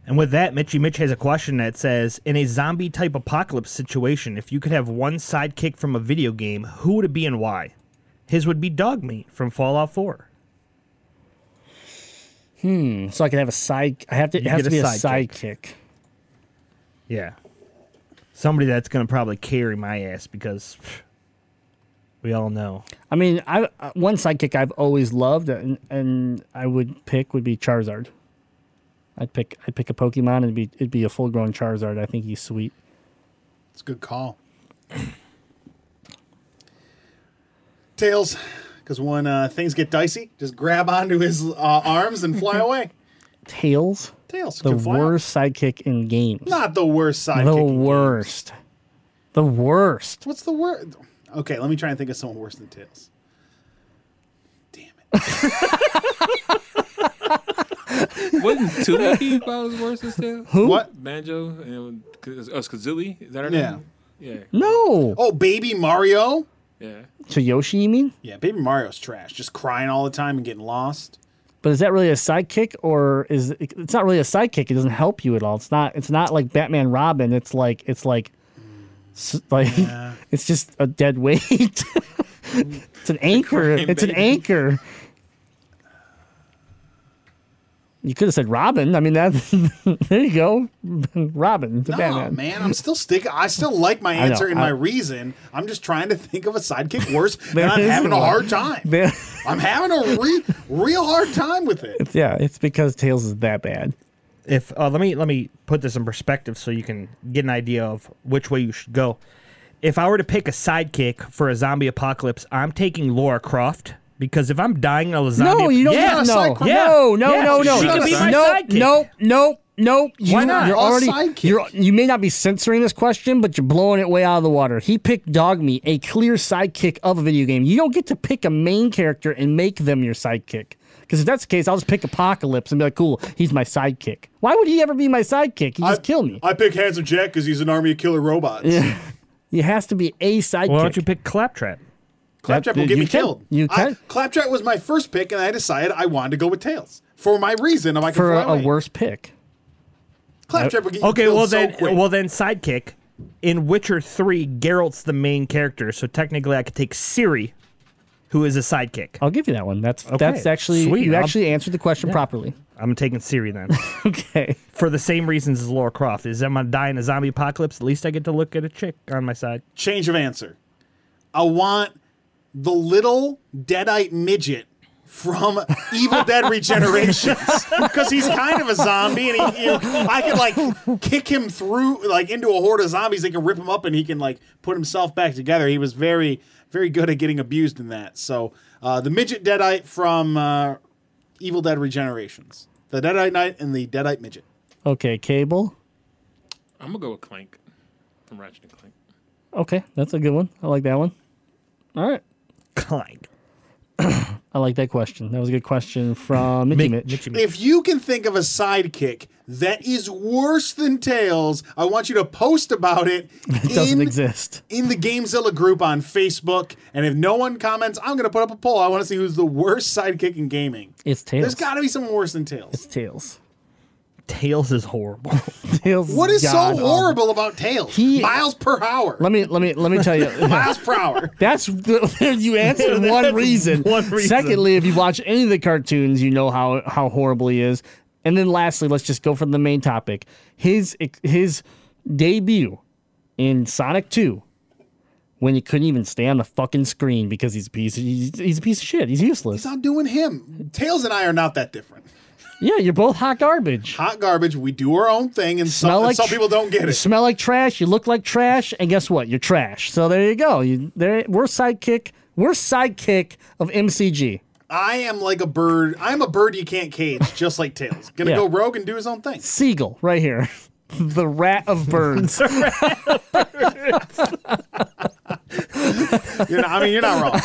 And with that, Mitchie Mitch has a question that says, in a zombie-type apocalypse situation, if you could have one sidekick from a video game, who would it be and why? His would be Dogmeat from Fallout four. Hmm. So I could have a side... I have to, it has to be a sidekick. Sidekick. Yeah. Somebody that's going to probably carry my ass because we all know. I mean, I one sidekick I've always loved and, and I would pick would be Charizard. I'd pick I'd pick a Pokemon and it'd be it'd be a full grown Charizard. I think he's sweet. It's a good call. Tails, because when uh, things get dicey, just grab onto his uh, arms and fly away. Tails. Tails, the worst out. sidekick in games. Not the worst sidekick. The in worst. Games. The worst. What's the worst? Okay, let me try and think of someone worse than Tails. Damn it. Wouldn't Tuli be about as worse as Tails? Who? What? Banjo and uh, Kazooie? Is that her yeah. name? Yeah. No. Oh, Baby Mario? Yeah. So Yoshi, you mean? Yeah, Baby Mario's trash. Just crying all the time and getting lost. But is that really a sidekick, or is it, it's not really a sidekick? It doesn't help you at all. It's not. It's not like Batman Robin. It's like it's like, mm, like yeah. it's just a dead weight. It's an anchor. It's baby. an anchor. You could have said Robin. I mean that. There you go, Robin. No, Batman. man, I'm still sticking. I still like my answer I know, and I, my reason. I'm just trying to think of a sidekick worse, and I'm having a hard time. There. I'm having a re- real hard time with it. It's, yeah, it's because Tails is that bad. If uh, let me let me put this in perspective so you can get an idea of which way you should go. If I were to pick a sidekick for a zombie apocalypse, I'm taking Lara Croft. Because if I'm dying of a zombie... No, you don't yeah, want a no, yeah, no, no, yeah. no, no. She could be my no, sidekick. No, no, no. You, Why not? You're already, sidekick. You're, you may not be censoring this question, but you're blowing it way out of the water. He picked Dogmeat, a clear sidekick of a video game. You don't get to pick a main character and make them your sidekick. Because if that's the case, I'll just pick Apocalypse and be like, cool, he's my sidekick. Why would he ever be my sidekick? He just killed me. I pick Handsome Jack because he's an army of killer robots. Yeah. He has to be a sidekick. Well, why don't you pick Claptrap? Claptrap will get me can, killed. You can. I, Claptrap was my first pick, and I decided I wanted to go with Tails for my reason. Of I can for fly a away. worse pick. Claptrap will get okay, you killed. Okay, well then, so well then, sidekick. In Witcher three, Geralt's the main character, so technically I could take Ciri, who is a sidekick. I'll give you that one. That's okay, that's actually sweet. you I'm, actually answered the question yeah. properly. I'm taking Ciri then. Okay, for the same reasons as Lara Croft. Is I'm gonna die in a zombie apocalypse. At least I get to look at a chick on my side. Change of answer. I want. The little Deadite midget from Evil Dead Regenerations, because he's kind of a zombie, and he, you know, I could like kick him through like into a horde of zombies. They can rip him up, and he can like put himself back together. He was very, very good at getting abused in that. So uh, the midget Deadite from uh, Evil Dead Regenerations, the Deadite Knight and the Deadite midget. Okay, Cable. I'm gonna go with Clank from Ratchet and Clank. Okay, that's a good one. I like that one. All right. Clank. I like that question. That was a good question from Mitchie Mitch. Mitchie Mitch. If you can think of a sidekick that is worse than Tails, I want you to post about it. It doesn't in, exist. In the GameZilla group on Facebook. And if no one comments, I'm going to put up a poll. I want to see who's the worst sidekick in gaming. It's Tails. There's got to be someone worse than Tails. It's Tails. Tails is horrible. Tails. What is so horrible about Tails? He, miles per hour. Let me let me let me tell you. Miles per hour. That's you answered one reason. One reason. Secondly, if you watch any of the cartoons, you know how how horrible he is. And then lastly, let's just go for the main topic. His his debut in Sonic two, when he couldn't even stay on the fucking screen because he's a piece of, he's, he's a piece of shit. He's useless. It's not doing him. Tails and I are not that different. Yeah, you're both hot garbage. Hot garbage. We do our own thing, and some, like, and some people don't get it. You smell like trash. You look like trash, and guess what? You're trash. So there you go. You, there, we're sidekick. We're sidekick of M C G. I am like a bird. I'm a bird you can't cage, just like Tails. Gonna yeah. go rogue and do his own thing. Seagull, right here. The rat of birds. rat of birds. You're not, I mean, you're not wrong.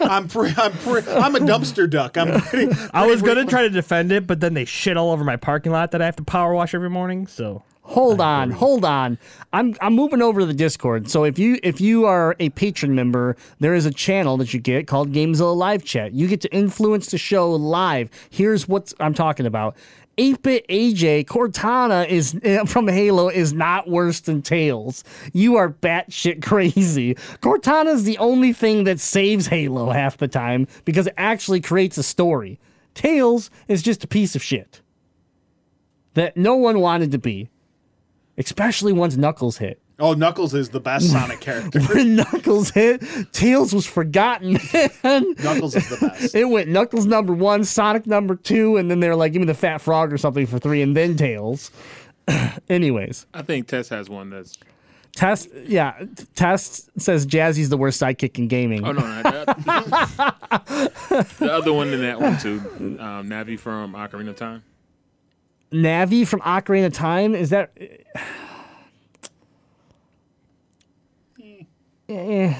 I'm pre, I'm pre, I'm a dumpster duck. I'm pretty, pretty I was going to try to defend it, but then they shit all over my parking lot that I have to power wash every morning. So hold on, hold on. I'm I'm moving over to the Discord. So if you if you are a patron member, there is a channel that you get called GameZilla Live Chat. You get to influence the show live. Here's what I'm talking about. eight-bit A J, Cortana is uh, from Halo is not worse than Tails. You are batshit crazy. Cortana's the only thing that saves Halo half the time because it actually creates a story. Tails is just a piece of shit that no one wanted to be, especially once Knuckles hit. Oh, Knuckles is the best Sonic character. When Knuckles hit, Tails was forgotten, man. Knuckles is the best. It went Knuckles number one, Sonic number two, and then they're like, give me the Fat Frog or something for three, and then Tails. Anyways. I think Tess has one that's... Tess, yeah. Tess says Jazzy's the worst sidekick in gaming. Oh, no, no. That, the other one in that one, too. Um, Navi from Ocarina of Time. Navi from Ocarina of Time? Is that... Eh.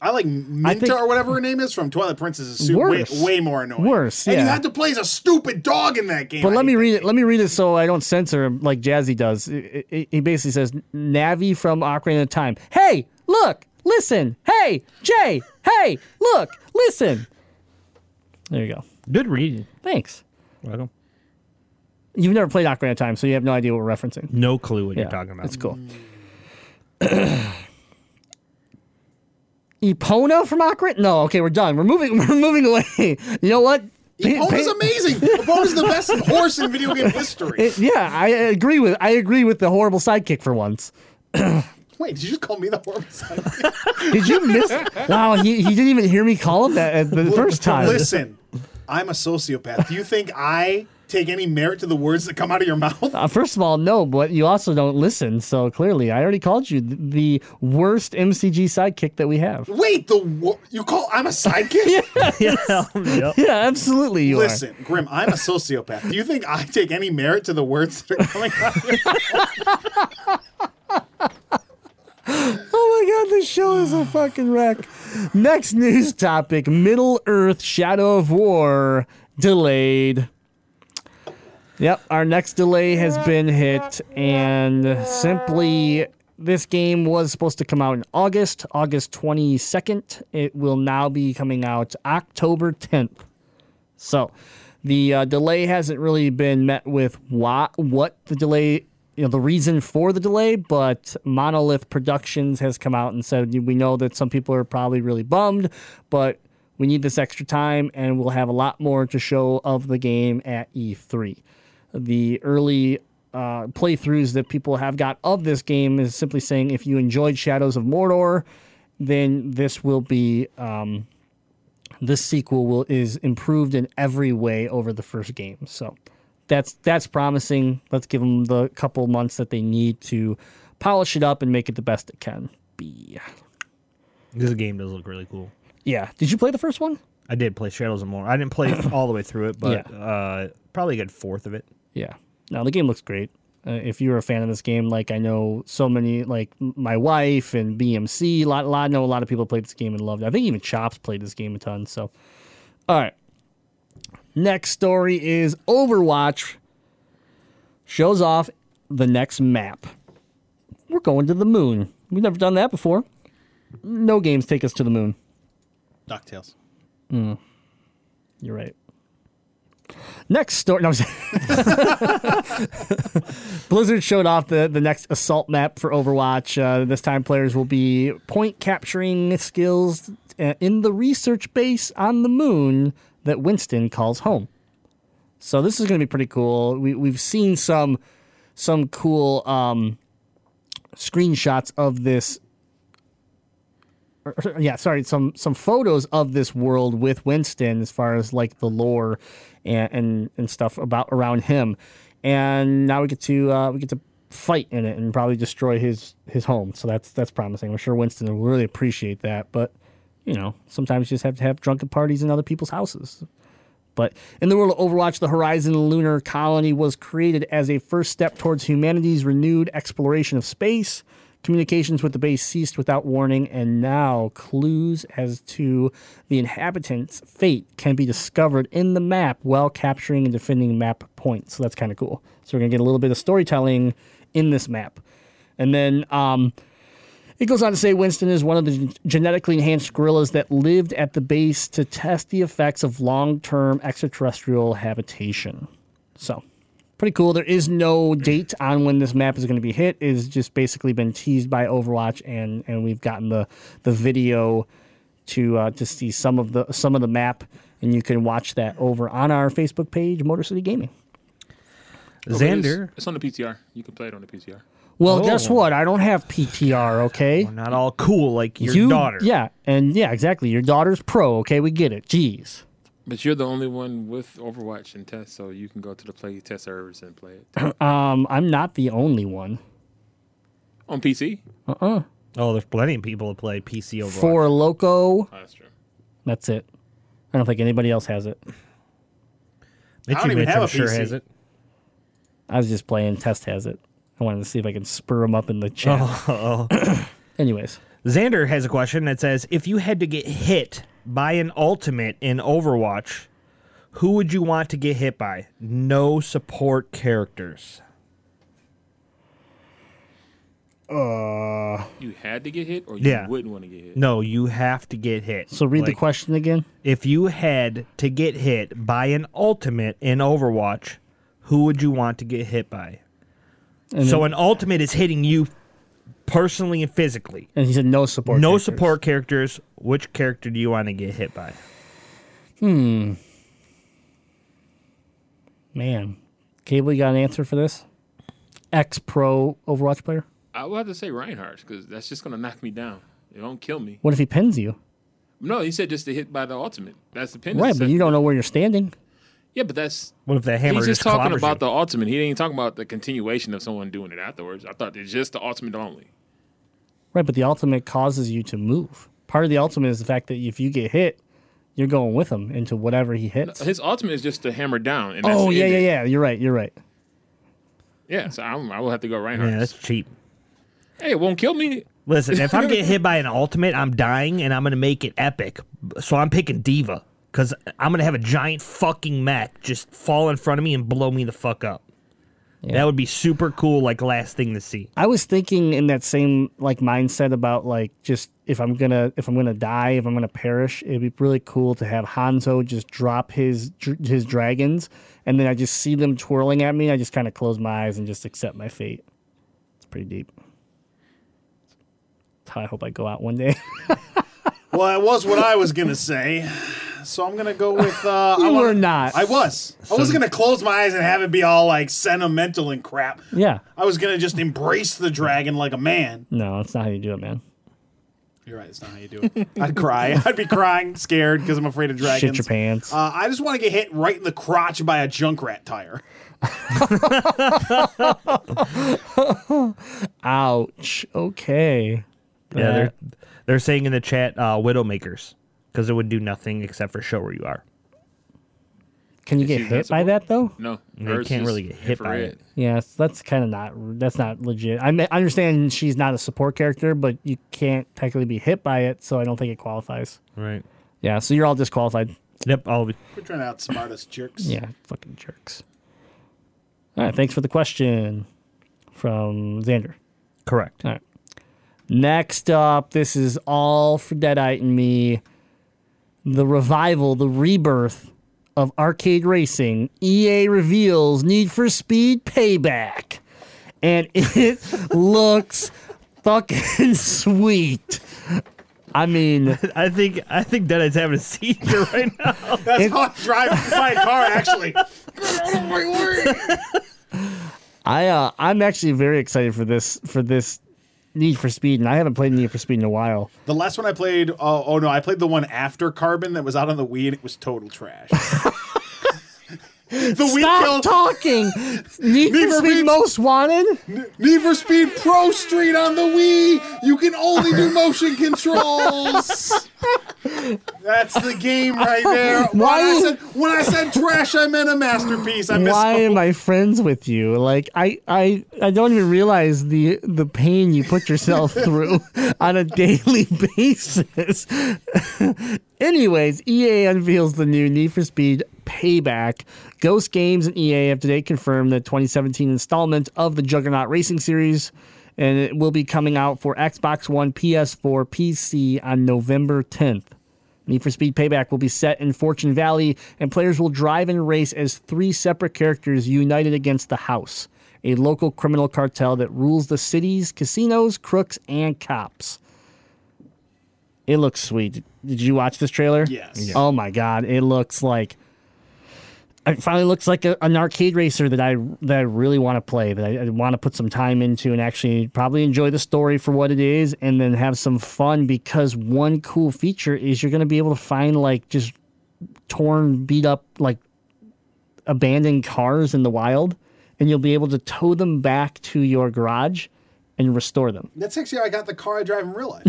I like Minta or whatever her name is from Twilight Princess is way, way more annoying. Worse, yeah. And you had to play as a stupid dog in that game. But I let me read it. Let me read it so I don't censor him like Jazzy does. He basically says Navi from Ocarina of Time. Hey, look, listen. Hey, Jay. Hey, look, listen. There you go. Good reading. Thanks. Welcome. You've never played Ocarina of Time, so you have no idea what we're referencing. No clue what yeah, you're talking about. It's cool. Epona from Ocarina? No, okay, we're done. We're moving We're moving away. You know what? Epona's amazing. Epona's the best horse in video game history. It, yeah, I agree with I agree with the horrible sidekick for once. Wait, did you just call me the horrible sidekick? Did you miss? Wow, he, he didn't even hear me call him that at the L- first time. Listen, I'm a sociopath. Do you think I take any merit to the words that come out of your mouth? Uh, first of all, no, but you also don't listen, so clearly. I already called you th- the worst M C G sidekick that we have. Wait, the wo- you call I'm a sidekick? yeah, yeah, yep. yeah, absolutely you listen, are. Listen, Grim, I'm a sociopath. Do you think I take any merit to the words that are coming out of your mouth? Oh my god, this show is a fucking wreck. Next news topic, Middle-earth Shadow of War delayed. Yep, our next delay has been hit, and simply, this game was supposed to come out in August, August twenty-second. It will now be coming out October tenth. So, the uh, delay hasn't really been met with what, what the delay, you know, the reason for the delay, but Monolith Productions has come out and said, we know that some people are probably really bummed, but we need this extra time, and we'll have a lot more to show of the game at E three. The early uh, playthroughs that people have got of this game is simply saying if you enjoyed Shadows of Mordor, then this will be um, this sequel will is improved in every way over the first game. So that's that's promising. Let's give them the couple months that they need to polish it up and make it the best it can be. This game does look really cool. Yeah. Did you play the first one? I did play Shadows of Mordor. I didn't play all the way through it, but yeah. uh, probably a good fourth of it. Yeah. No, the game looks great. Uh, if you're a fan of this game, like I know so many, like my wife and B M C, a lot, lot, I know a lot of people played this game and loved it. I think even Chops played this game a ton. So, all right. Next story is Overwatch shows off the next map. We're going to the moon. We've never done that before. No games take us to the moon. DuckTales. Mm. You're right. Next story. No, Blizzard showed off the, the next assault map for Overwatch. Uh, this time, players will be point capturing skills in the research base on the moon that Winston calls home. So this is going to be pretty cool. We, we've seen some some cool um, screenshots of this. Or, yeah, sorry, some some photos of this world with Winston as far as like the lore and and, and stuff about around him. And now we get to uh, we get to fight in it and probably destroy his his home. So that's that's promising. I'm sure Winston will really appreciate that. But you know, sometimes you just have to have drunken parties in other people's houses. But in the world of Overwatch, the Horizon Lunar Colony was created as a first step towards humanity's renewed exploration of space. Communications with the base ceased without warning, and now clues as to the inhabitants' fate can be discovered in the map while capturing and defending map points. So that's kind of cool. So we're going to get a little bit of storytelling in this map. And then... um It goes on to say Winston is one of the genetically enhanced gorillas that lived at the base to test the effects of long-term extraterrestrial habitation. So, pretty cool. There is no date on when this map is going to be hit. It's just basically been teased by Overwatch, and, and we've gotten the, the video to uh, to see some of the some of the map, and you can watch that over on our Facebook page, Motor City Gaming. Xander, it's on the P T R. You can play it on the P T R. Well, oh. Guess what? I don't have P T R, okay? We're not all cool like your you, daughter. Yeah, and yeah, exactly. Your daughter's pro, okay? We get it. Jeez. But you're the only one with Overwatch and Test, so you can go to the play Test servers and play it. um, I'm not the only one. On P C? Uh-uh. Oh, there's plenty of people that play P C Overwatch. For Loco. Oh, that's true. That's it. I don't think anybody else has it. Mitchie I don't even Mitch, have I'm a sure P C. Has it. I was just playing. Test has it. I wanted to see if I can spur him up in the chat. Oh, oh. Anyways. Xander has a question that says, if you had to get hit by an ultimate in Overwatch, who would you want to get hit by? No support characters. Uh, you had to get hit or you yeah. wouldn't want to get hit? No, you have to get hit. So read like, the question again. If you had to get hit by an ultimate in Overwatch, who would you want to get hit by? And so then, an ultimate is hitting you personally and physically. And he said no support no characters. No support characters. Which character do you want to get hit by? Hmm. Man. Cable, you got an answer for this? Ex-pro Overwatch player? I would have to say Reinhardt, because that's just going to knock me down. It won't kill me. What if he pins you? No, he said just to hit by the ultimate. That's the pin. Right, but you don't know where you're standing. Yeah, but that's... What if that hammer He's just, just talking about you? The ultimate. He ain't talking about the continuation of someone doing it afterwards. I thought it's just the ultimate only. Right, but the ultimate causes you to move. Part of the ultimate is the fact that if you get hit, you're going with him into whatever he hits. No, his ultimate is just to hammer down. And that's oh, yeah, yeah, yeah. You're right, you're right. Yeah, so I'm, I will have to go Reinhardt. Yeah, that's cheap. Hey, it won't kill me. Listen, if I'm getting hit by an ultimate, I'm dying, and I'm going to make it epic. So I'm picking D.Va. Because I'm going to have a giant fucking mech just fall in front of me and blow me the fuck up. Yeah. That would be super cool, like, last thing to see. I was thinking in that same, like, mindset about, like, just if I'm going to if I'm gonna die, if I'm going to perish, it'd be really cool to have Hanzo just drop his dr- his dragons, and then I just see them twirling at me, and I just kind of close my eyes and just accept my fate. It's pretty deep. That's how I hope I go out one day. Well, that was what I was going to say. So I'm going to go with... Uh, you I wanna, were not. I was. So, I was going to close my eyes and have it be all, like, sentimental and crap. Yeah. I was going to just embrace the dragon like a man. No, that's not how you do it, man. You're right. That's not how you do it. I'd cry. I'd be crying, scared, because I'm afraid of dragons. Shit your pants. Uh, I just want to get hit right in the crotch by a Junkrat tire. Ouch. Okay. Yeah, uh, they're, they're saying in the chat, uh, Widowmakers. Because it would do nothing except for show where you are. Can you is get hit visible? By that though? No, you can't really get hit by it. Yeah, that's kind of not. That's not legit. I understand she's not a support character, but you can't technically be hit by it, so I don't think it qualifies. Right. Yeah. So you're all disqualified. Yep. All of you. We're trying to outsmart us jerks. Yeah, fucking jerks. All right. Thanks for the question from Xander. Correct. All right. Next up, this is all for Deadite and me. The revival, the rebirth of arcade racing, E A reveals Need for Speed Payback. And it looks fucking sweet. I mean, I think I think Deadite's having a seizure right now. That's it, how I'm driving my car, actually. I uh, I'm actually very excited for this for this Need for Speed, and I haven't played Need for Speed in a while. The last one I played, uh, oh no, I played the one after Carbon that was out on the Wii, and it was total trash. The Stop killed. talking! Need, Need for Speed, Speed Most Wanted? Need for Speed Pro Street on the Wii! You can only do motion controls! That's the game right there. Why? When I said, when I said trash, I meant a masterpiece. I Why am I friends with you? Like, I, I, I don't even realize the, the pain you put yourself through on a daily basis. Anyways, E A unveils the new Need for Speed Payback. Ghost Games and E A have today confirmed the twenty seventeen installment of the Juggernaut Racing series, and it will be coming out for Xbox One, P S four, P C on November tenth. Need for Speed Payback will be set in Fortune Valley, and players will drive and race as three separate characters united against the House, a local criminal cartel that rules the city's casinos, crooks, and cops. It looks sweet. Did you watch this trailer? Yes. Yeah. Oh my God, it looks like... It finally looks like a, an arcade racer that I that I really want to play, that I, I want to put some time into and actually probably enjoy the story for what it is and then have some fun, because one cool feature is you're going to be able to find, like, just torn, beat up, like, abandoned cars in the wild, and you'll be able to tow them back to your garage and restore them. That's actually how I got the car I drive in real life.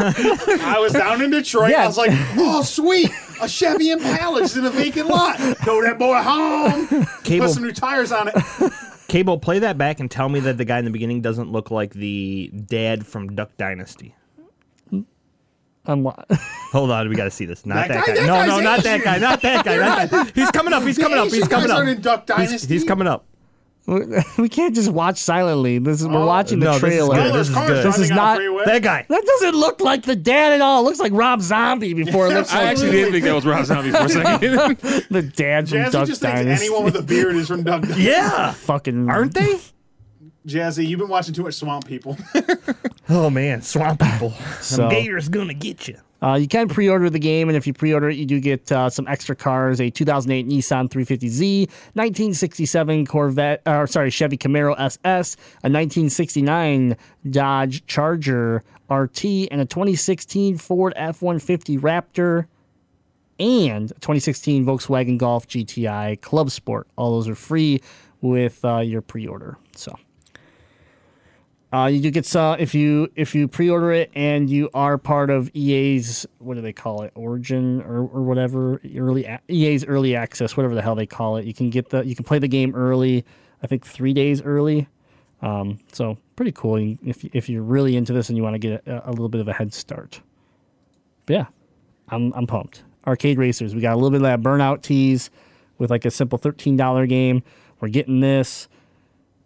I was down in Detroit. Yeah. I was like, oh, sweet. A Chevy Impala is in a vacant lot. Tow that boy home. Cable, put some new tires on it. Cable, play that back and tell me that the guy in the beginning doesn't look like the dad from Duck Dynasty. Um, Hold on. We got to see this. Not that, that guy. guy. That no, no, not that guy. Not that guy. Not that. He's coming up. He's coming up. He's coming up. He's, Duck he's, he's coming up. We can't just watch silently. This is, oh, we're watching the no, trailer. This is, good. This is, this is not that guy. That doesn't look like the dad at all. It looks like Rob Zombie before. It looks I like actually really didn't think that was Rob Zombie for a second. The dad from Jazzy Duck just Dynasty. Thinks anyone with a beard is from Duck Dynasty. Yeah. Fucking. Aren't they? Jazzy, you've been watching too much Swamp People. Oh, man. Swamp People. Some so, gator's going to get you. Uh, you can pre-order the game, and if you pre-order it, you do get uh, some extra cars, a two thousand eight Nissan three fifty Z, nineteen sixty-seven Corvette, or sorry, Chevy Camaro S S, a nineteen sixty-nine Dodge Charger R T, and a twenty sixteen Ford F one fifty Raptor, and a twenty sixteen Volkswagen Golf G T I Club Sport. All those are free with uh, your pre-order, so... Uh, you do get uh, if you if you pre-order it and you are part of E A's, what do they call it, Origin or, or whatever, early E A's early access, whatever the hell they call it. You can get the you can play the game early, I think three days early. Um, so pretty cool if if you're really into this and you want to get a, a little bit of a head start. But yeah, I'm I'm pumped. Arcade racers, we got a little bit of that Burnout tease with like a simple thirteen dollar game. We're getting this.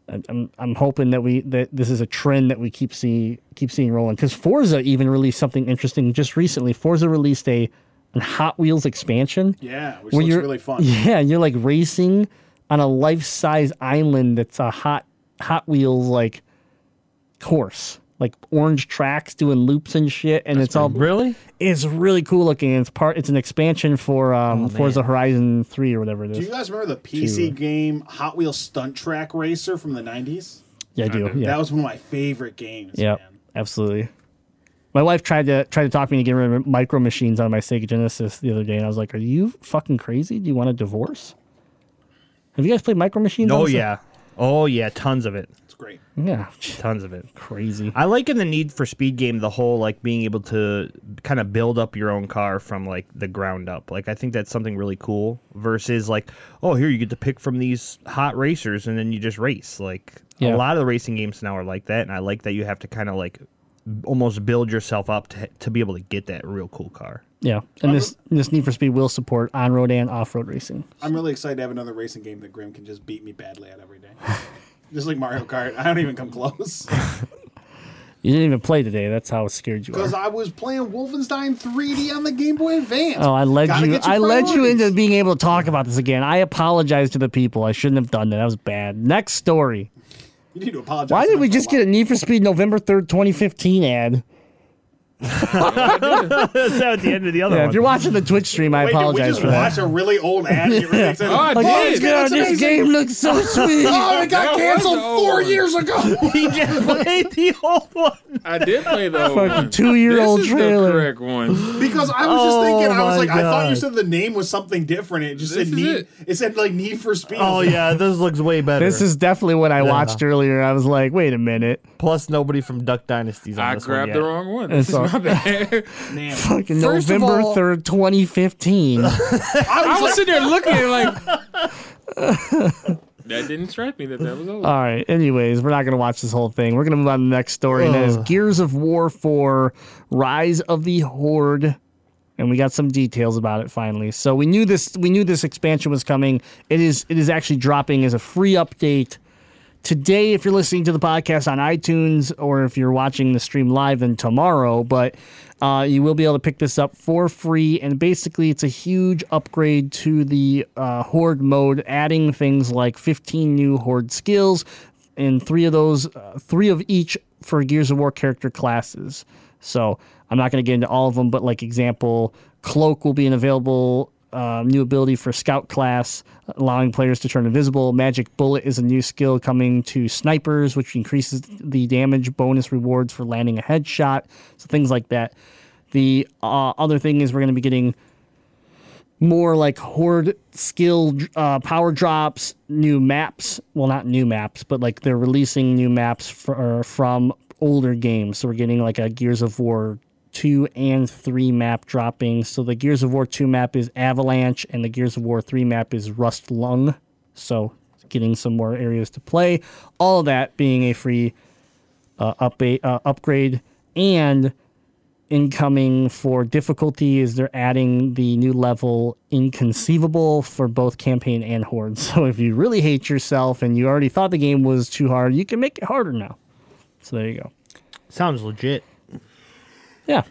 I'm I'm hoping that we that this is a trend that we keep see keep seeing rolling, because Forza even released something interesting just recently. Forza released a an Hot Wheels expansion. Yeah, which looks really fun. Yeah, you're like racing on a life size island that's a hot Hot Wheels like course, like orange tracks doing loops and shit, and that's it's all really it's really cool looking. It's part it's an expansion for um, oh, Forza Horizon three or whatever it is. Do you guys remember the P C two. game Hot Wheels Stunt Track Racer from the nineties? Yeah, I do. Yeah. That was one of my favorite games. Yeah, absolutely. My wife tried to tried to talk me to get rid of Micro Machines on my Sega Genesis the other day, and I was like, "Are you fucking crazy? Do you want a divorce?" Have you guys played Micro Machines? Oh yeah, oh yeah, tons of it. Great. Yeah. Tons of it. Crazy. I like in the Need for Speed game the whole like being able to kind of build up your own car from like the ground up. Like I think that's something really cool versus like, oh, here you get to pick from these hot racers and then you just race. Like yeah. A lot of the racing games now are like that, and I like that you have to kind of like almost build yourself up to to be able to get that real cool car. Yeah. And I'm this re- this Need for Speed will support on-road and off-road racing. I'm really excited to have another racing game that Grim can just beat me badly at every day. Just like Mario Kart, I don't even come close. You didn't even play today. That's how scared you are. Because I was playing Wolfenstein three D on the Game Boy Advance. Oh, I led Gotta you. I led you into being able to talk about this again. I apologize to the people. I shouldn't have done that. That was bad. Next story. You need to apologize. Why did we just get a Need for Speed November third, twenty fifteen ad? That's at the end of the other yeah, one. If you're watching the Twitch stream, I Wait, apologize for that. We just watch a really old ad. Get really excited. Oh, like, oh God, this game looks so sweet. Oh, it got that canceled four years ago. He just played the old one. I did play the old one. two-year-old trailer. The correct one. Because I was just thinking, oh, I was like, God. I thought you said the name was something different. It just this said need. It. it said like Need for Speed. Oh yeah, this looks way better. This is definitely what I yeah. watched earlier. I was like, wait a minute. Plus, nobody from Duck Dynasty's on I this one I grabbed the wrong one. It's my bad. Man. Fucking First November all, third, twenty fifteen. I was, I was like, sitting there looking at it like... That didn't strike me that that was over. All right. Anyways, we're not going to watch this whole thing. We're going to move on to the next story. Ugh. And that is Gears of War four, Rise of the Horde. And we got some details about it finally. So we knew this We knew this expansion was coming. It is. It is actually dropping as a free update today, if you're listening to the podcast on iTunes, or if you're watching the stream live, then tomorrow. But uh, you will be able to pick this up for free. And basically, it's a huge upgrade to the uh, Horde mode, adding things like fifteen new Horde skills, and three of those, uh, three of each for Gears of War character classes. So I'm not going to get into all of them, but like example, Cloak will be an available Uh, new ability for Scout class, allowing players to turn invisible. Magic Bullet is a new skill coming to snipers, which increases the damage bonus rewards for landing a headshot. So things like that. The uh, other thing is we're going to be getting more like Horde skill uh, power drops, new maps. Well, not new maps, but like they're releasing new maps for, from older games. So we're getting like a Gears of War two and three map dropping. So the Gears of War two map is Avalanche, and the Gears of War three map is Rust Lung. So getting some more areas to play. All of that being a free uh, up a, uh, upgrade. And incoming for difficulty is they're adding the new level Inconceivable for both campaign and Horde. So if you really hate yourself and you already thought the game was too hard, you can make it harder now. So there you go. Sounds legit. Yeah,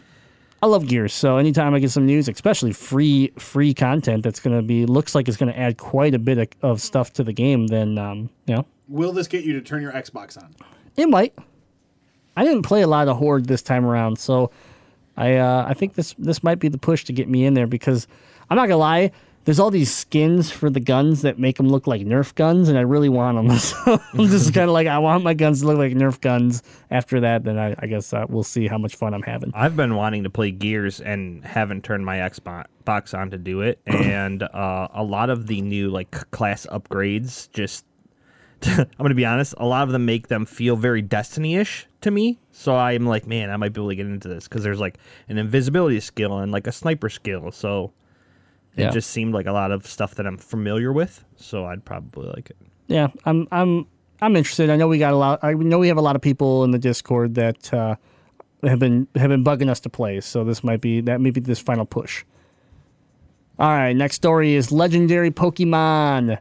I love Gears. So anytime I get some news, especially free free content that's going to be, looks like it's going to add quite a bit of, of stuff to the game, then, um, you know. Will this get you to turn your Xbox on? It might. I didn't play a lot of Horde this time around, so I uh, I think this, this might be the push to get me in there, because I'm not going to lie, there's all these skins for the guns that make them look like Nerf guns, and I really want them. So I'm just kind of like, I want my guns to look like Nerf guns. After that, then I, I guess uh, we'll see how much fun I'm having. I've been wanting to play Gears and haven't turned my Xbox on to do it. And uh, a lot of the new like class upgrades, just I'm going to be honest, a lot of them make them feel very Destiny-ish to me. So I'm like, man, I might be able to get into this, because there's like an invisibility skill and like a sniper skill. So... It yeah. just seemed like a lot of stuff that I'm familiar with, so I'd probably like it. Yeah, I'm, I'm, I'm interested. I know we got a lot. I know we have a lot of people in the Discord that uh, have been have been bugging us to play. So this might be that may be this final push. All right, next story is legendary Pokemon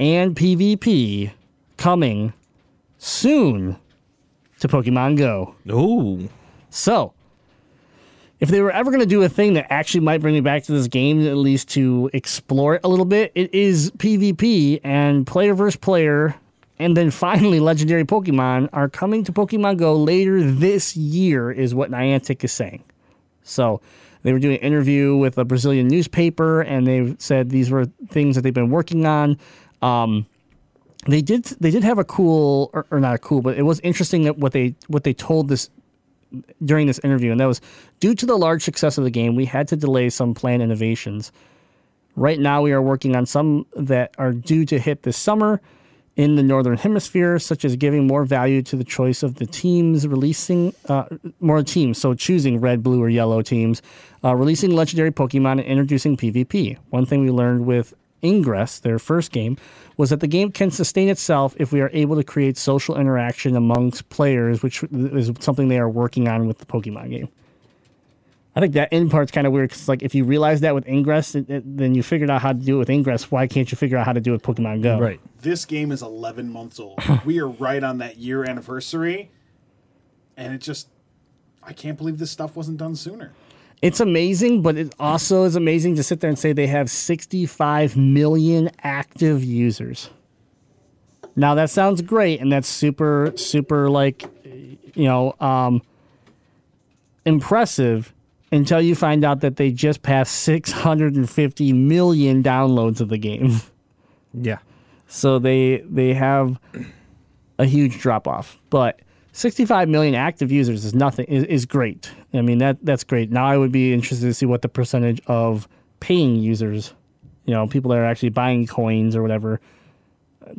and PvP coming soon to Pokemon Go. Ooh, so. If they were ever going to do a thing that actually might bring me back to this game, at least to explore it a little bit, it is PvP, and player versus player, and then finally legendary Pokemon are coming to Pokemon Go later this year, is what Niantic is saying. So they were doing an interview with a Brazilian newspaper, and they said these were things that they've been working on. Um, they did they did have a cool, or, or not a cool, but it was interesting that what they what they told this during this interview, and that was, due to the large success of the game, we had to delay some planned innovations. Right now, we are working on some that are due to hit this summer in the Northern Hemisphere, such as giving more value to the choice of the teams, releasing uh, more teams, so choosing red, blue, or yellow teams, uh, releasing legendary Pokemon, and introducing PvP. One thing we learned with Ingress, their first game, was that the game can sustain itself if we are able to create social interaction amongst players, which is something they are working on with the Pokemon game. I think that end part's kind of weird, because like, if you realize that with Ingress, it, it, then you figured out how to do it with Ingress. Why can't you figure out how to do it with Pokemon Go? Right. This game is eleven months old. We are right on that year anniversary. And it just, I can't believe this stuff wasn't done sooner. It's amazing, but it also is amazing to sit there and say they have sixty-five million active users. Now, that sounds great, and that's super, super, like, you know, um, impressive until you find out that they just passed six hundred fifty million downloads of the game. Yeah. So they they have a huge drop-off, but... sixty-five million active users is nothing is, is great. I mean, that that's great. Now I would be interested to see what the percentage of paying users, you know, people that are actually buying coins or whatever,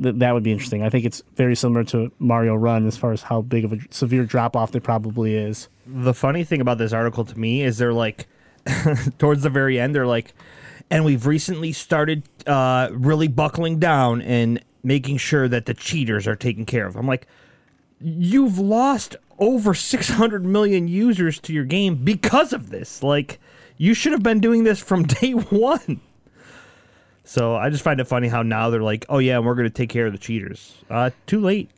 th- that would be interesting. I think it's very similar to Mario Run as far as how big of a severe drop-off there probably is. The funny thing about this article to me is they're like, towards the very end, they're like, and we've recently started uh, really buckling down and making sure that the cheaters are taken care of. I'm like, you've lost over six hundred million users to your game because of this. Like, you should have been doing this from day one. So I just find it funny how now they're like, oh, yeah, we're going to take care of the cheaters. Uh, too late.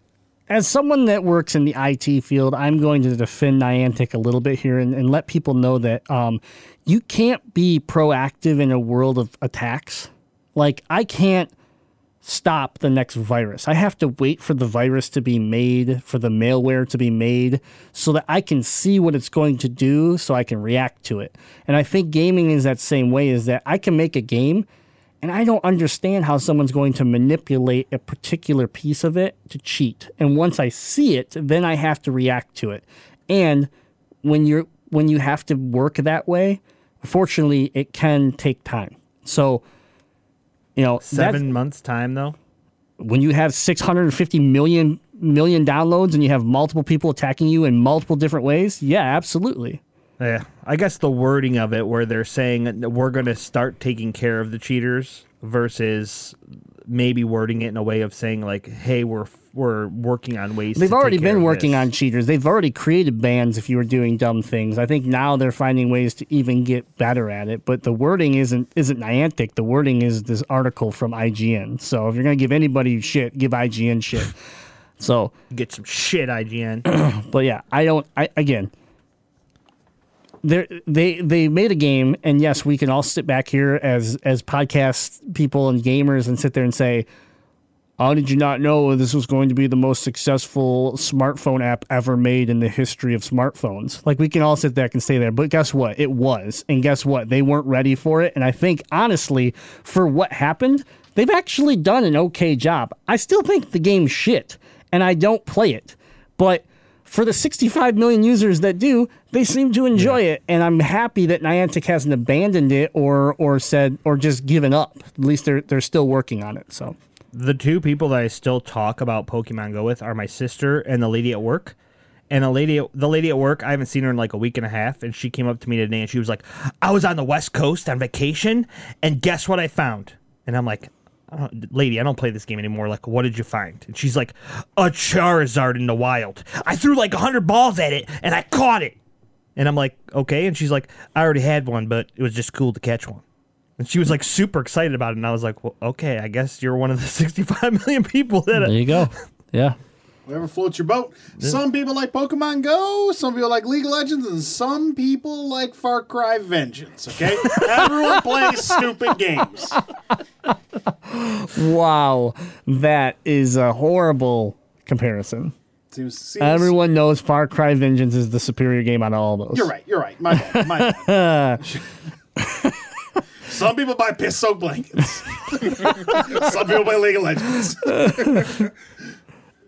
As someone that works in the I T field, I'm going to defend Niantic a little bit here and, and let people know that um, you can't be proactive in a world of attacks. Like, I can't stop the next virus. I have to wait for the virus to be made, for the malware to be made, so that I can see what it's going to do, so I can react to it. And I think gaming is that same way, is that I can make a game, and I don't understand how someone's going to manipulate a particular piece of it to cheat. And once I see it, then I have to react to it. And when you're when you have to work that way, unfortunately, it can take time. So, you know, seven months time though. When you have six hundred fifty million million downloads and you have multiple people attacking you in multiple different ways, yeah, absolutely. Yeah, I guess the wording of it, where they're saying we're going to start taking care of the cheaters, versus maybe wording it in a way of saying like, hey, we're we're working on ways. They've to already take care been of working this. on cheaters. They've already created bans if you were doing dumb things. I think now they're finding ways to even get better at it. But the wording isn't isn't Niantic. The wording is this article from I G N. So if you're gonna give anybody shit, give I G N shit. So get some shit, I G N. But yeah, I don't. I again. They're, they they made a game, and yes, we can all sit back here as as podcast people and gamers and sit there and say, "How did you not know this was going to be the most successful smartphone app ever made in the history of smartphones?" Like, we can all sit back and say that, but guess what? It was, and guess what? They weren't ready for it, and I think, honestly, for what happened, they've actually done an okay job. I still think the game's shit, and I don't play it, but for the sixty-five million users that do, they seem to enjoy yeah. it, and I'm happy that Niantic hasn't abandoned it or or said or just given up. At least they're they're still working on it. So the two people that I still talk about Pokemon Go with are my sister and the lady at work. And the lady, the lady at work, I haven't seen her in like a week and a half, and she came up to me today and she was like, "I was on the West Coast on vacation, and guess what I found?" And I'm like, Uh, lady, I don't play this game anymore. Like, what did you find? And she's like, a Charizard in the wild. I threw like one hundred balls at it, and I caught it. And I'm like, okay. And she's like, I already had one, but it was just cool to catch one. And she was like super excited about it. And I was like, well, okay, I guess you're one of the sixty-five million people that there you go. Yeah. Whatever floats your boat. Yeah. Some people like Pokemon Go, some people like League of Legends, and some people like Far Cry Vengeance, okay? Everyone plays stupid games. Wow, that is a horrible comparison. Seems, seems, Everyone knows Far Cry Vengeance is the superior game on all those. You're right, you're right. My bad, my bad. Some people buy piss soaked blankets. Some people buy League of Legends.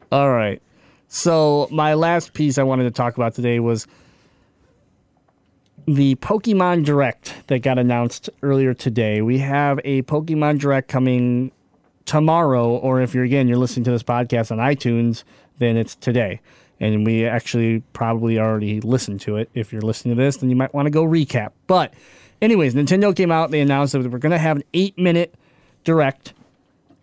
All right. So my last piece I wanted to talk about today was the Pokemon Direct that got announced earlier today. We have a Pokemon Direct coming tomorrow, or if you're, again, you're listening to this podcast on iTunes, then it's today. And we actually probably already listened to it. If you're listening to this, then you might want to go recap. But anyways, Nintendo came out. They announced that we're going to have an eight-minute Direct.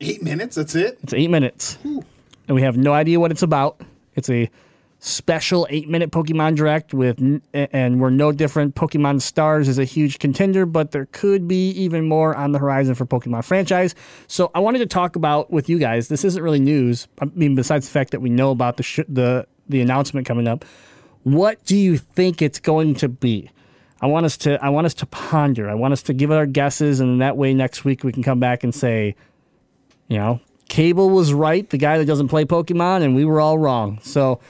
Eight minutes? That's it? It's eight minutes. Ooh. And we have no idea what it's about. It's a special eight-minute Pokemon Direct, with, and we're no different. Pokemon Stars is a huge contender, but there could be even more on the horizon for Pokemon franchise. So I wanted to talk about with you guys, this isn't really news, I mean, besides the fact that we know about the sh- the the announcement coming up, What do you think it's going to be? I want us to I want us to ponder. I want us to give our guesses, and that way next week we can come back and say, you know, Cable was right, the guy that doesn't play Pokemon, and we were all wrong. So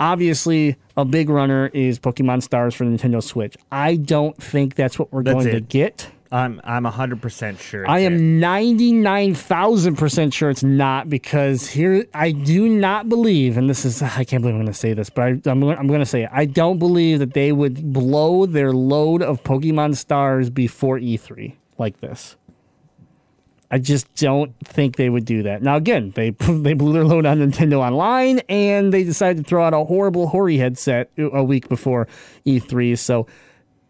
obviously a big runner is Pokemon Stars for the Nintendo Switch. I don't think that's what we're that's going it. to get. I'm I'm one hundred percent sure. It's I am it. ninety-nine thousand percent sure it's not, because here I do not believe, and this is I can't believe I'm going to say this, but I, I'm I'm going to say it. I don't believe that they would blow their load of Pokemon Stars before E three like this. I just don't think they would do that. Now again, they they blew their load on Nintendo Online, and they decided to throw out a horrible Hori headset a week before E three, so.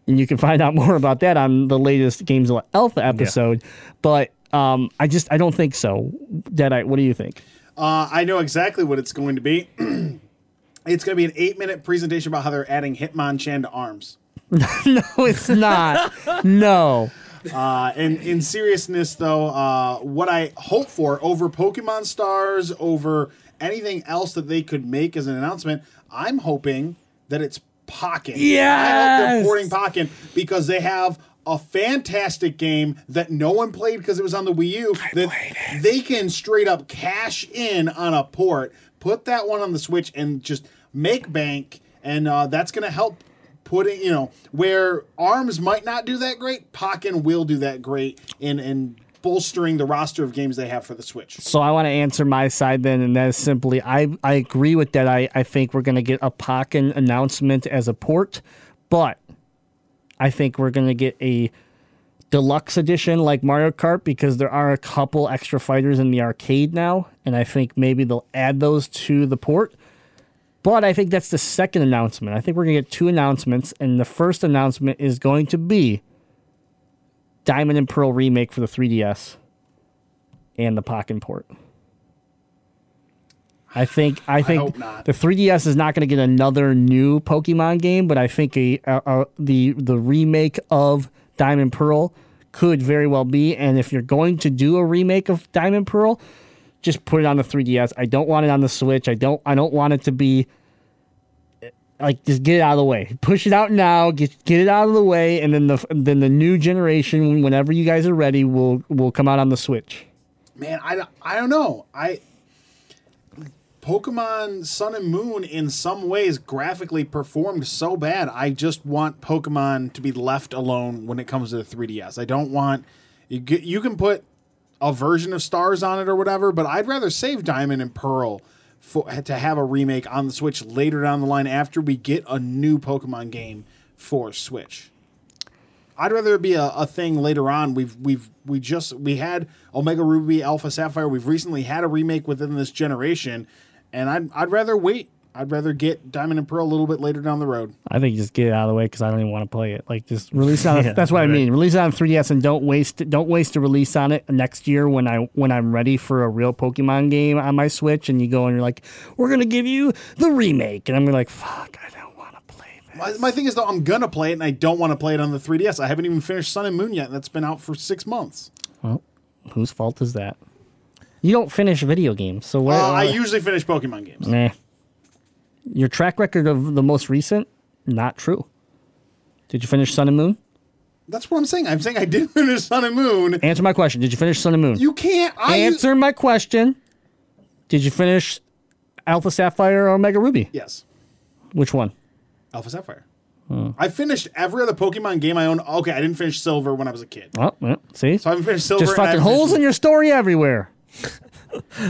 And you can find out more about that on the latest GameZilla Alpha episode. Yeah. But um, I just, I don't think so. Deadite, what do you think? Uh, I know exactly what it's going to be. It's going to be an eight-minute presentation about how they're adding Hitmonchan to ARMS. No, it's not. No. Uh, and in seriousness, though, uh, what I hope for over Pokemon Stars, over anything else that they could make as an announcement, I'm hoping that it's Pocket. Yes! I hope they're porting Pocket, because they have a fantastic game that no one played because it was on the Wii U. I that they can straight up cash in on a port, put that one on the Switch, and just make bank, and uh, that's going to help putting, you know, where ARMS might not do that great, Pocket will do that great in in bolstering the roster of games they have for the Switch. So I want to answer my side then, and that is simply, I, I agree with that. I, I think we're going to get a Pokken announcement as a port, but I think we're going to get a deluxe edition like Mario Kart, because there are a couple extra fighters in the arcade now, and I think maybe they'll add those to the port. But I think that's the second announcement. I think we're going to get two announcements, and the first announcement is going to be Diamond and Pearl remake for the three D S and the Pokken port. I think I think I the three D S is not going to get another new Pokemon game, but I think a, a, a, the the remake of Diamond and Pearl could very well be. And if you're going to do a remake of Diamond and Pearl, just put it on the three D S. I don't want it on the Switch. I don't I don't want it to be. Like, just get it out of the way. Push it out now. Get get it out of the way, and then the then the new generation, whenever you guys are ready, will will come out on the Switch. Man, I, I don't know. I Pokemon Sun and Moon in some ways graphically performed so bad. I just want Pokemon to be left alone when it comes to the three D S. I don't want you get, you can put a version of Stars on it or whatever, but I'd rather save Diamond and Pearl For, to have a remake on the Switch later down the line after we get a new Pokemon game for Switch. I'd rather it be a, a thing later on. We've we've we just we had Omega Ruby, Alpha Sapphire. We've recently had a remake within this generation, and I'd I'd rather wait. I'd rather get Diamond and Pearl a little bit later down the road. I think just get it out of the way, because I don't even want to play it. Like, just release on. yeah, that's what right. I mean. Release it on three D S, and don't waste don't waste a release on it next year when I when I'm ready for a real Pokemon game on my Switch, and you go and you're like, we're gonna give you the remake, and I'm like, fuck, I don't want to play this. My, my thing is though, I'm gonna play it, and I don't want to play it on the three D S. I haven't even finished Sun and Moon yet, and that's been out for six months. Well, whose fault is that? You don't finish video games, so what? Uh, I usually finish Pokemon games. Nah. Your track record of the most recent, not true. Did you finish Sun and Moon? That's what I'm saying. I'm saying I did finish Sun and Moon. Answer my question. Did you finish Sun and Moon? You can't. I Answer my question. Did you finish Alpha Sapphire or Omega Ruby? Yes. Which one? Alpha Sapphire. Hmm. I finished every other Pokemon game I owned. Okay, I didn't finish Silver when I was a kid. Oh, well, see? So I haven't finished Silver. Just fucking holes in your story everywhere.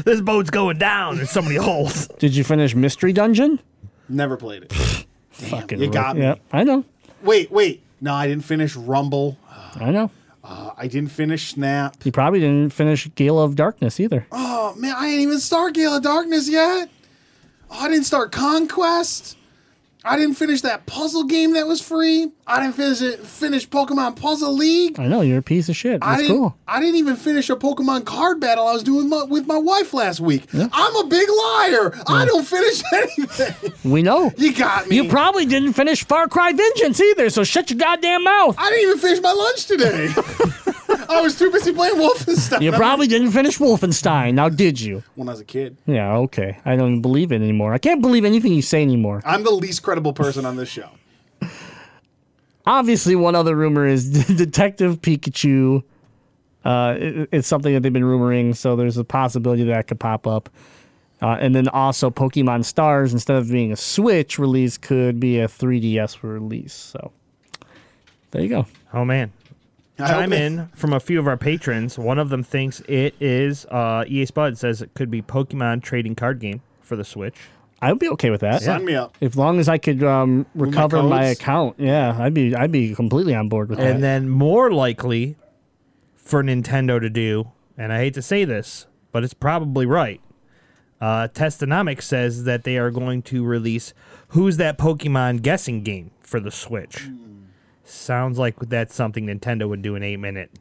This boat's going down. There's so many holes. Did you finish Mystery Dungeon? Never played it. Damn, fucking you got right. me. Yep, I know. Wait, wait. No, I didn't finish Rumble. I know. Uh, I didn't finish Snap. You probably didn't finish Gale of Darkness either. Oh, man, I didn't even start Gale of Darkness yet. Oh, I didn't start Conquest. I didn't finish that puzzle game that was free. I didn't finish it, finish Pokemon Puzzle League. I know, you're a piece of shit. That's I cool. I didn't even finish a Pokemon card battle I was doing my, with my wife last week. Yeah. I'm a big liar. Yeah. I don't finish anything. We know. You got me. You probably didn't finish Far Cry Vengeance either, so shut your goddamn mouth. I didn't even finish my lunch today. I was too busy playing Wolfenstein. You probably didn't finish Wolfenstein. Now, did you? When I was a kid. Yeah, okay. I don't even believe it anymore. I can't believe anything you say anymore. I'm the least credible person on this show. Obviously, one other rumor is Detective Pikachu. Uh, it, it's something that they've been rumoring, so there's a possibility that, that could pop up. Uh, and then also Pokemon Stars, instead of being a Switch release, could be a three D S release. So there you go. Oh, man. Chime in from a few of our patrons. One of them thinks it is, uh, E A Spud says it could be Pokemon trading card game for the Switch. I would be okay with that. Sign yeah. me up. If long as I could um, recover my, my account, yeah, I'd be I'd be completely on board with and that. And then more likely for Nintendo to do, and I hate to say this, but it's probably right. Uh, Testonomics says that they are going to release Who's That Pokemon guessing game for the Switch. Mm. Sounds like that's something Nintendo would do in eight minute.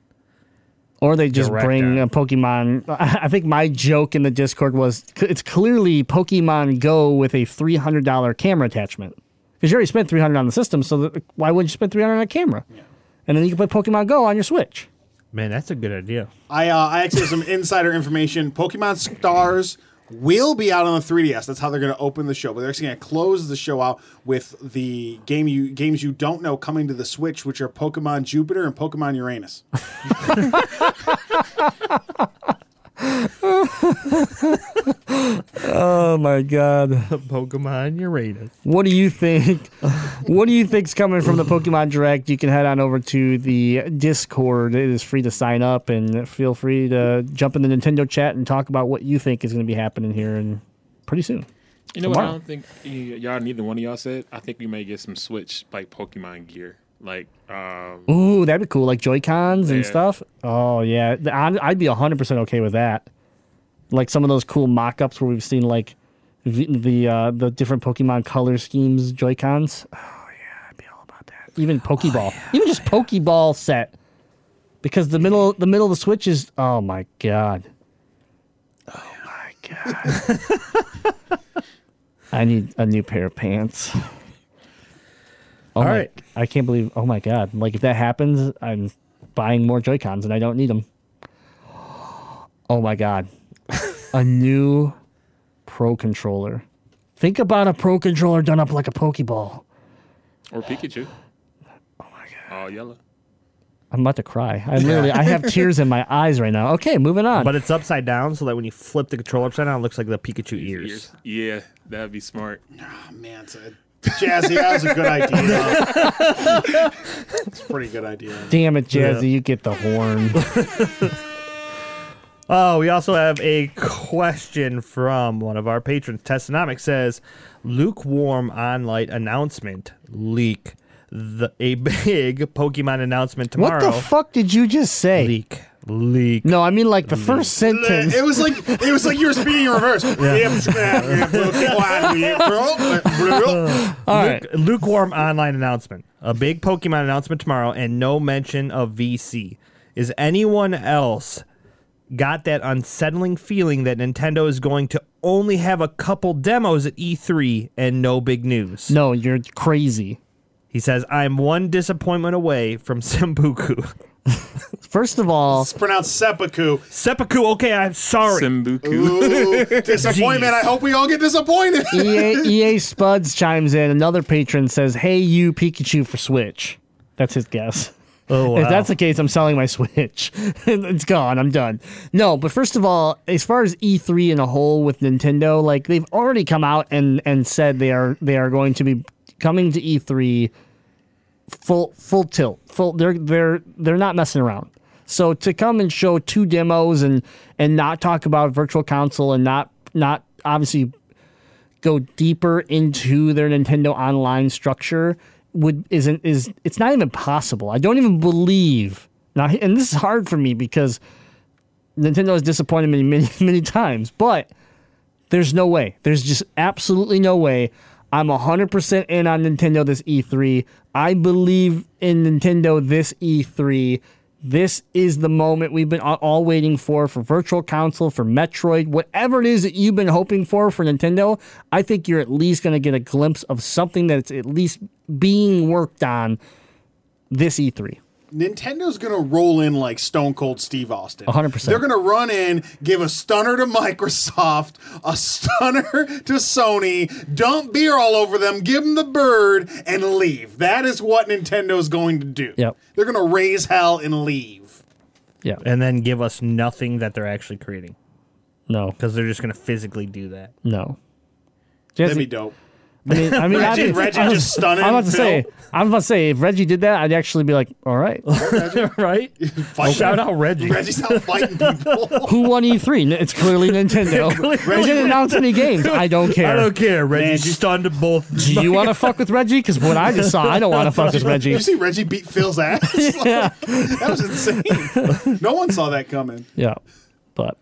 Or they just Direct bring a Pokemon. I think my joke in the Discord was it's clearly Pokemon Go with a three hundred dollar camera attachment. Because you already spent three hundred dollars on the system, so that, why wouldn't you spend three hundred dollars on a camera? Yeah. And then you can play Pokemon Go on your Switch. Man, that's a good idea. I, uh, I actually have some insider information. Pokemon Stars will be out on the three D S. That's how they're going to open the show. But they're actually going to close the show out with the game you games you don't know coming to the Switch, which are Pokemon Jupiter and Pokemon Uranus. Oh my God, Pokemon Uranus! What do you think? What do you think's coming from the Pokemon Direct? You can head on over to the Discord. It is free to sign up, and feel free to jump in the Nintendo chat and talk about what you think is going to be happening here, and pretty soon. You know Tomorrow. What? I don't think y'all neither one of y'all said. I think we may get some Switch like Pokemon gear. Like, um, ooh, that'd be cool. Like Joy-Cons yeah. and stuff. Oh, yeah. I'd be one hundred percent okay with that. Like some of those cool mock-ups where we've seen like the the, uh, the different Pokemon color schemes, Joy-Cons. Oh, yeah. I'd be all about that. Even Pokeball. Oh, yeah. Even just Pokeball set. Because the middle, the middle of the Switch is, oh, my God. Oh, my God. I need a new pair of pants. Oh all my, right. I can't believe, oh my God. Like, if that happens, I'm buying more Joy-Cons and I don't need them. Oh my God. A new Pro Controller. Think about a Pro Controller done up like a Pokeball. Or Pikachu. Oh my God. All yellow. I'm about to cry. I literally, I have tears in my eyes right now. Okay, moving on. But it's upside down so that when you flip the controller upside down, it looks like the Pikachu ears. ears. Yeah, that'd be smart. Oh man, it's a Jazzy, that was a good idea. It's a pretty good idea. Damn it, Jazzy, yeah. You get the horn. Oh, we also have a question from one of our patrons. Testonomics says, lukewarm online announcement leak. The, a big Pokemon announcement tomorrow. What the fuck did you just say? Leak. Leak. No, I mean like the leak. First sentence. It was like it was like you were speaking in reverse. Yeah. All right. Luke, lukewarm online announcement. A big Pokemon announcement tomorrow, and no mention of V C. Is anyone else got that unsettling feeling that Nintendo is going to only have a couple demos at E three and no big news? No, you're crazy. He says, "I'm one disappointment away from Sembuku." First of all, it's pronounced seppuku. Seppuku. Okay, I'm sorry. Sembuku. Disappointment. Jeez. I hope we all get disappointed. E A, E A Spuds chimes in. Another patron says, "Hey, you Pikachu for Switch." That's his guess. Oh, wow. If that's the case, I'm selling my Switch. It's gone. I'm done. No, but first of all, as far as E three in a whole with Nintendo, like they've already come out and, and said they are they are going to be coming to E three full full tilt. Full they're they're they're not messing around. So to come and show two demos and and not talk about Virtual Console and not not obviously go deeper into their Nintendo Online structure would isn't is it's not even possible. I don't even believe now, and this is hard for me because Nintendo has disappointed me many many times, but there's no way. There's just absolutely no way. I'm one hundred percent in on Nintendo this E three. I believe in Nintendo this E three. This is the moment we've been all waiting for, for Virtual Console, for Metroid, whatever it is that you've been hoping for for Nintendo. I think you're at least going to get a glimpse of something that's at least being worked on this E three. Nintendo's going to roll in like Stone Cold Steve Austin. one hundred percent. They're going to run in, give a stunner to Microsoft, a stunner to Sony, dump beer all over them, give them the bird, and leave. That is what Nintendo's going to do. Yep. They're going to raise hell and leave. Yeah. And then give us nothing that they're actually creating. No. Because they're just going to physically do that. No. Jazzy, that'd be dope. I mean, I mean, Reggie, I mean, Reggie I was, just stunning. I'm about to Phil. say, I'm about to say, if Reggie did that, I'd actually be like, all right, right? Fight Shout out Reggie. Reggie's out fighting people. Who won E three? It's clearly Nintendo. Reggie didn't announce any games. I don't care. I don't care. Reggie Man, stunned both. Do you want to fuck with Reggie? Because what I just saw, I don't want to fuck with Reggie. Did you see Reggie beat Phil's ass? Yeah, like, that was insane. No one saw that coming. Yeah, but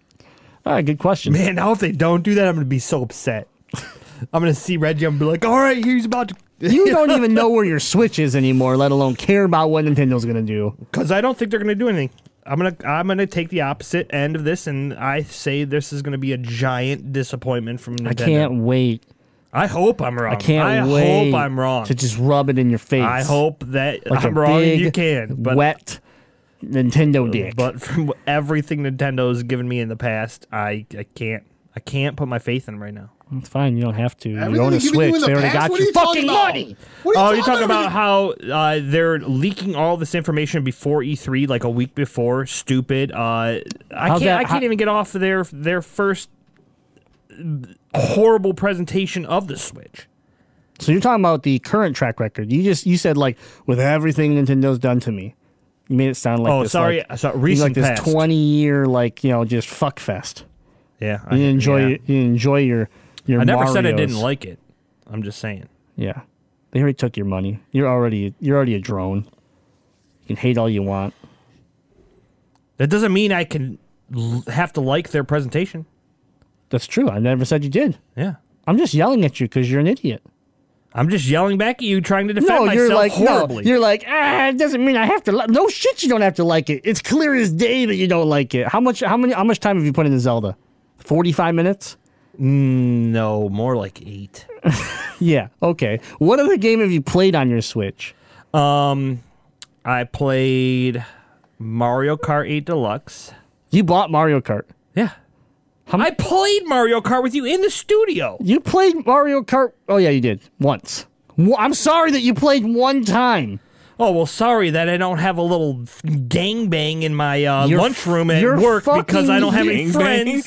all right, good question. Man, now if they don't do that, I'm going to be so upset. I'm going to see Reggie and be like, all right, he's about to... You don't even know where your Switch is anymore, let alone care about what Nintendo's going to do. Because I don't think they're going to do anything. I'm going to I'm gonna take the opposite end of this, and I say this is going to be a giant disappointment from Nintendo. I can't wait. I hope I'm wrong. I can't I wait. I hope I'm wrong. To just rub it in your face. I hope that like I'm wrong big, you can. But wet Nintendo dick. But from everything Nintendo's given me in the past, I, I can't. I can't put my faith in right now. It's fine. You don't have to. Everything you own a Switch. You the they already past? got you, you fucking money. You oh, you're talking about, about how uh, they're leaking all this information before E three, like a week before. Stupid. Uh, I How's can't. That? I can't How? even get off their their first horrible presentation of the Switch. So you're talking about the current track record. You just you said like with everything Nintendo's done to me. You made it sound like oh, this, sorry, like, sorry, recent like past. This twenty year like you know just fuck fest. Yeah, I, you enjoy yeah. you enjoy your. Your I never Marios. said I didn't like it. I'm just saying. Yeah, they already took your money. You're already you're already a drone. You can hate all you want. That doesn't mean I can l- have to like their presentation. That's true. I never said you did. Yeah, I'm just yelling at you because you're an idiot. I'm just yelling back at you, trying to defend no, myself you're like, horribly. No, you're like, ah, it doesn't mean I have to. Li- no shit, you don't have to like it. It's clear as day that you don't like it. How much? How many? How much time have you put into Zelda? Forty-five minutes. No, more like eight. Yeah, okay. What other game have you played on your Switch? Um, I played Mario Kart eight Deluxe. You bought Mario Kart? Yeah. How many- I played Mario Kart with you in the studio. You played Mario Kart? Oh, yeah, you did. Once. I'm sorry that you played one time. Oh, well, sorry that I don't have a little gangbang in my uh, lunchroom at work because I don't have any friends.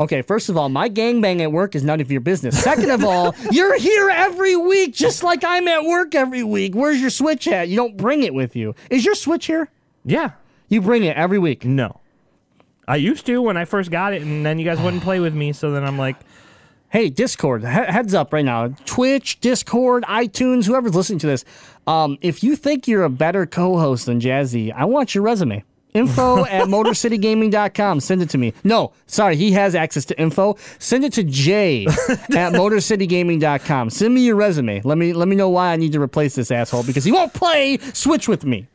Okay, first of all, my gangbang at work is none of your business. Second of all, you're here every week, just like I'm at work every week. Where's your Switch at? You don't bring it with you. Is your Switch here? Yeah. You bring it every week? No. I used to when I first got it, and then you guys wouldn't play with me, so then I'm like... Hey, Discord, he- heads up right now. Twitch, Discord, iTunes, whoever's listening to this. Um, if you think you're a better co-host than Jazzy, I want your resume. Info at Motor City Gaming dot com. Send it to me. No, sorry, he has access to info. Send it to Jay at Motor City Gaming dot com. Send me your resume. Let me let me know why I need to replace this asshole because he won't play Switch with me.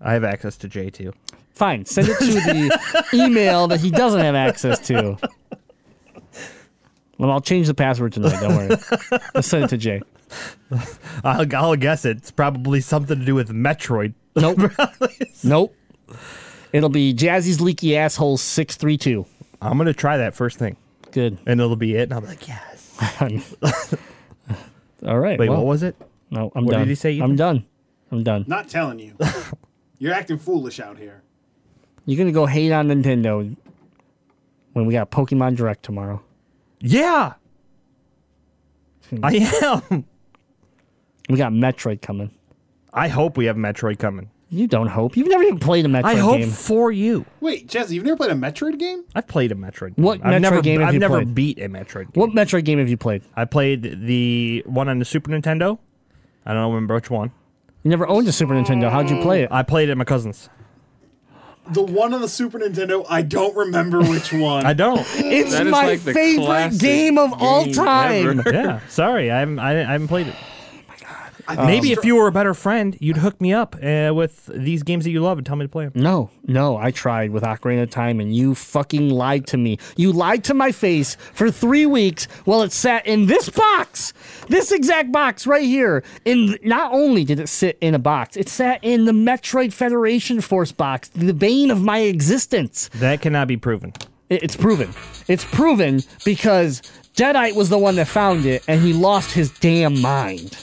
I have access to Jay too. Fine, send it to the email that he doesn't have access to. Well, I'll change the password tonight. Don't worry. I'll send it to Jay. I'll, I'll guess it. It's probably something to do with Metroid. Nope. Nope. It'll be Jazzy's Leaky Asshole six three two. I'm going to try that first thing. Good. And it'll be it. And I'm like, yes. All right. Wait, well, what was it? No, I'm what done. What did he say? Either? I'm done. I'm done. Not telling you. You're acting foolish out here. You're going to go hate on Nintendo when we got Pokemon Direct tomorrow. Yeah. I am. We got Metroid coming. I hope we have Metroid coming. You don't hope. You've never even played a Metroid game. I hope game. for you. Wait, Jazzy, you've never played a Metroid game? I've played a Metroid game. What Metroid I've never, game have I've you never played? beat a Metroid game. What Metroid game have you played? I played the one on the Super Nintendo. I don't remember which one. You never owned a Super Nintendo. How'd you play it? I played it at my cousin's. The one on the Super Nintendo, I don't remember which one. I don't. It's that my like favorite game of game all time. Ever. Yeah, sorry. I haven't, I haven't played it. I Um, Maybe if you were a better friend, you'd hook me up uh, with these games that you love and tell me to play them. No, no, I tried with Ocarina of Time, and you fucking lied to me. You lied to my face for three weeks while it sat in this box, this exact box right here. And not only did it sit in a box, it sat in the Metroid Federation Force box, the bane of my existence. That cannot be proven. It's proven. It's proven because Deadite was the one that found it, and he lost his damn mind.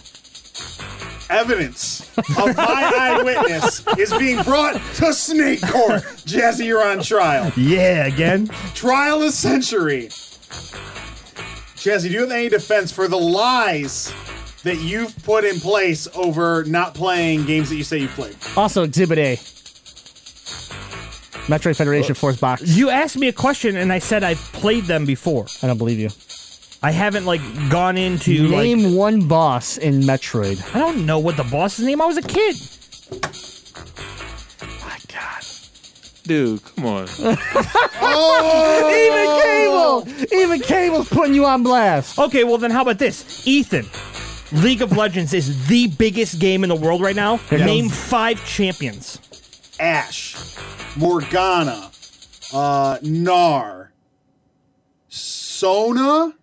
Evidence of my eyewitness is being brought to snake court. Jazzy, you're on trial. Yeah, again? Trial of century. Jazzy, do you have any defense for the lies that you've put in place over not playing games that you say you've played? Also, Exhibit A. Metroid Federation Force box. You asked me a question, and I said I've played them before. I don't believe you. I haven't, like, gone into, Name like, one boss in Metroid. I don't know what the boss's name. I was a kid. My God. Dude, come on. Oh! Even Cable! Even Cable's putting you on blast. Okay, well, then how about this? Ethan, League of Legends is the biggest game in the world right now. Yeah. Name five champions. Ashe, Morgana, uh, Gnar, Sona,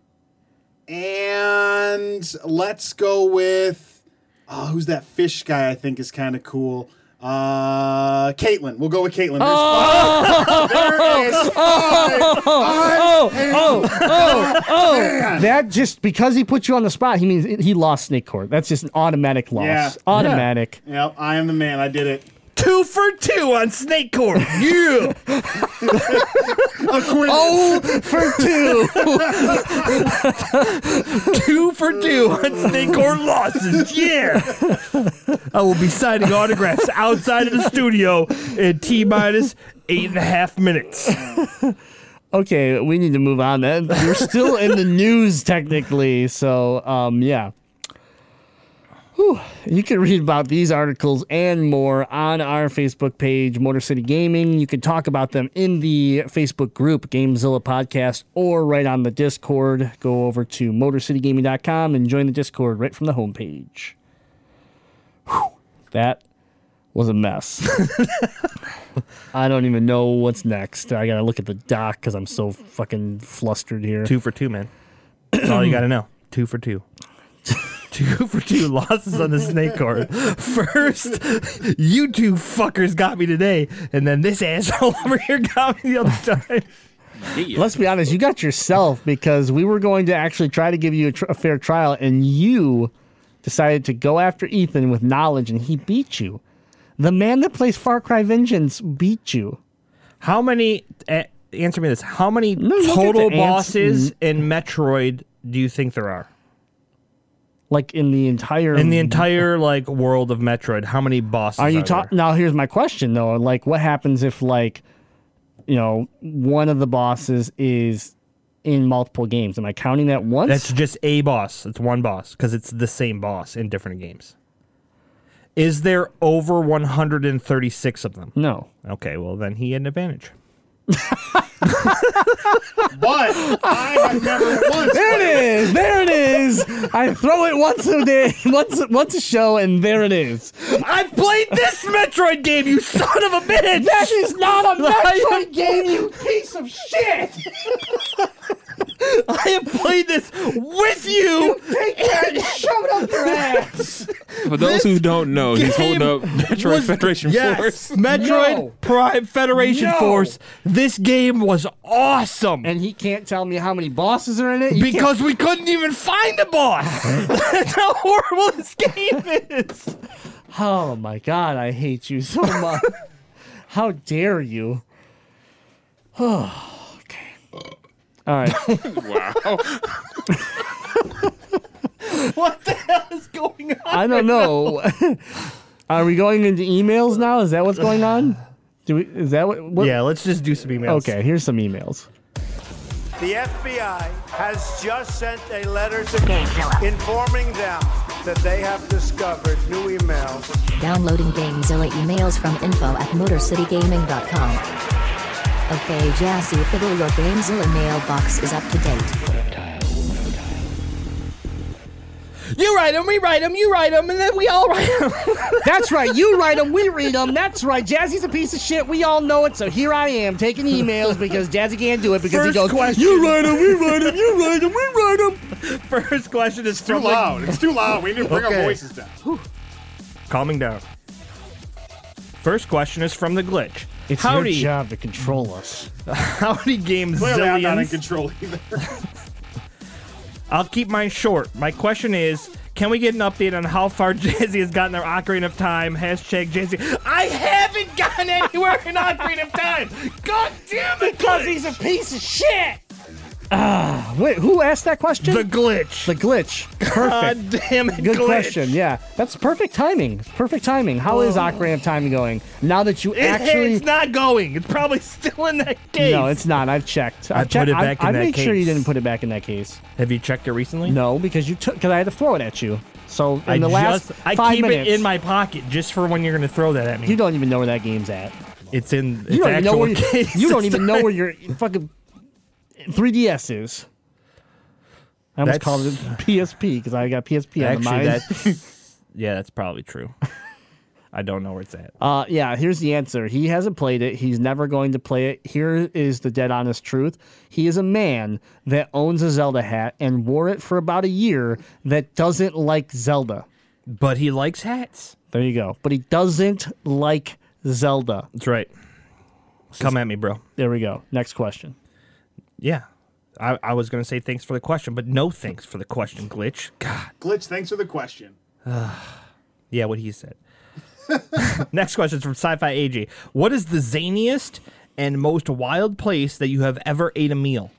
and let's go with, oh, who's that fish guy I think is kind of cool? Uh, Caitlyn. We'll go with Caitlyn. There's oh! five. There is five. Oh! Oh! Oh! Oh! Oh! Man. That just, because he put you on the spot, he means he lost Snake Court. That's just an automatic loss. Yeah. Automatic. Yep, yeah. Yeah, I am the man. I did it. Two for two on Snake Court. Yeah. Oh for two. Two for two on Snake Court losses. Yeah. I will be signing autographs outside of the studio in T minus eight and a half minutes. Okay, we need to move on then. We're still in the news technically, so um, yeah. Whew. You can read about these articles and more on our Facebook page, Motor City Gaming. You can talk about them in the Facebook group, GameZilla Podcast, or right on the Discord. Go over to Motor City Gaming dot com and join the Discord right from the homepage. Whew. That was a mess. I don't even know what's next. I got to look at the doc because I'm so fucking flustered here. Two for two, man. That's all you got to know. Two for two. Two for two losses on the Snake Court. First, you two fuckers got me today, and then this asshole over here got me the other time. Yeah. Let's be honest, you got yourself, because we were going to actually try to give you a, tr- a fair trial, and you decided to go after Ethan with knowledge, and he beat you. The man that plays Far Cry Vengeance beat you. How many, uh, answer me this, how many Let's total bosses ans- in Metroid do you think there are? Like in the entire in the entire like world of Metroid, how many bosses are you talking? Now here's my question though: like, what happens if like, you know, one of the bosses is in multiple games? Am I counting that once? That's just a boss. It's one boss because it's the same boss in different games. Is there over one hundred thirty-six of them? No. Okay, well then he had an advantage. But I have never once. There it is. There it is. I throw it once a day, once once a show, and there it is. I've played this Metroid game, you son of a bitch. That is not a Metroid game, you piece of shit. I have played this with you. You take that and shove it up your ass. For those this who don't know, he's holding up Metroid was, Federation yes, Force. Metroid no. Prime Federation no. Force. This game was awesome. And he can't tell me how many bosses are in it? You because can't... we couldn't even find a boss. That's how horrible this game is. Oh, my God. I hate you so much. How dare you? Oh. All right. Wow. What the hell is going on? I don't right know. Now? Are we going into emails now? Is that what's going on? Do we? Is that what, what? Yeah. Let's just do some emails. Okay. Here's some emails. The F B I has just sent a letter to GameZilla informing them that they have discovered new emails. Downloading GameZilla emails from info at motor city gaming dot com. Okay, Jazzy Fiddle, your GameZilla mailbox is up to date. You write them, we write them, you write them, and then we all write them. That's right. You write them, we read them. That's right. Jazzy's a piece of shit. We all know it. So here I am taking emails because Jazzy can't do it because First he goes, question. You write them, we write them, you write them, we write them. First question is it's too loud. It's too loud. We need to bring okay. our voices down. Whew. Calming down. First question is from the glitch. It's Howdy. your job to control us. Howdy, GameZillions. Clearly I'm not in control either. I'll keep mine short. My question is, can we get an update on how far Jazzy has gotten their Ocarina of Time? Hashtag Jazzy. I haven't gotten anywhere in Ocarina of Time. God damn it. Because glitch. he's a piece of shit. Uh, wait, who asked that question? The glitch. The glitch. Perfect. God damn it, Good glitch. question, yeah. That's perfect timing. Perfect timing. How Whoa. is Ocarina of Time going? Now that you it, actually... It's not going. It's probably still in that case. No, it's not. I've checked. I've I checked. put it back I, in I that case. I made sure you didn't put it back in that case. Have you checked it recently? No, because you took. Because I had to throw it at you. So in I the last just, five I keep minutes, it in my pocket just for when you're going to throw that at me. You don't even know where that game's at. It's in its you don't actual know where case. You, you don't even know where your fucking... three D S is. I almost that's, called it P S P because I got P S P on the mind. That's, yeah, that's probably true. I don't know where it's at. Uh, yeah, here's the answer. He hasn't played it. He's never going to play it. Here is the dead honest truth. He is a man that owns a Zelda hat and wore it for about a year that doesn't like Zelda. But he likes hats. There you go. But he doesn't like Zelda. That's right. Come at me, bro. There we go. Next question. Yeah, I, I was going to say thanks for the question, but no thanks for the question, Glitch. God. Glitch, thanks for the question. Yeah, what he said. Next question is from Sci-Fi A G. What is the zaniest and most wild place that you have ever ate a meal?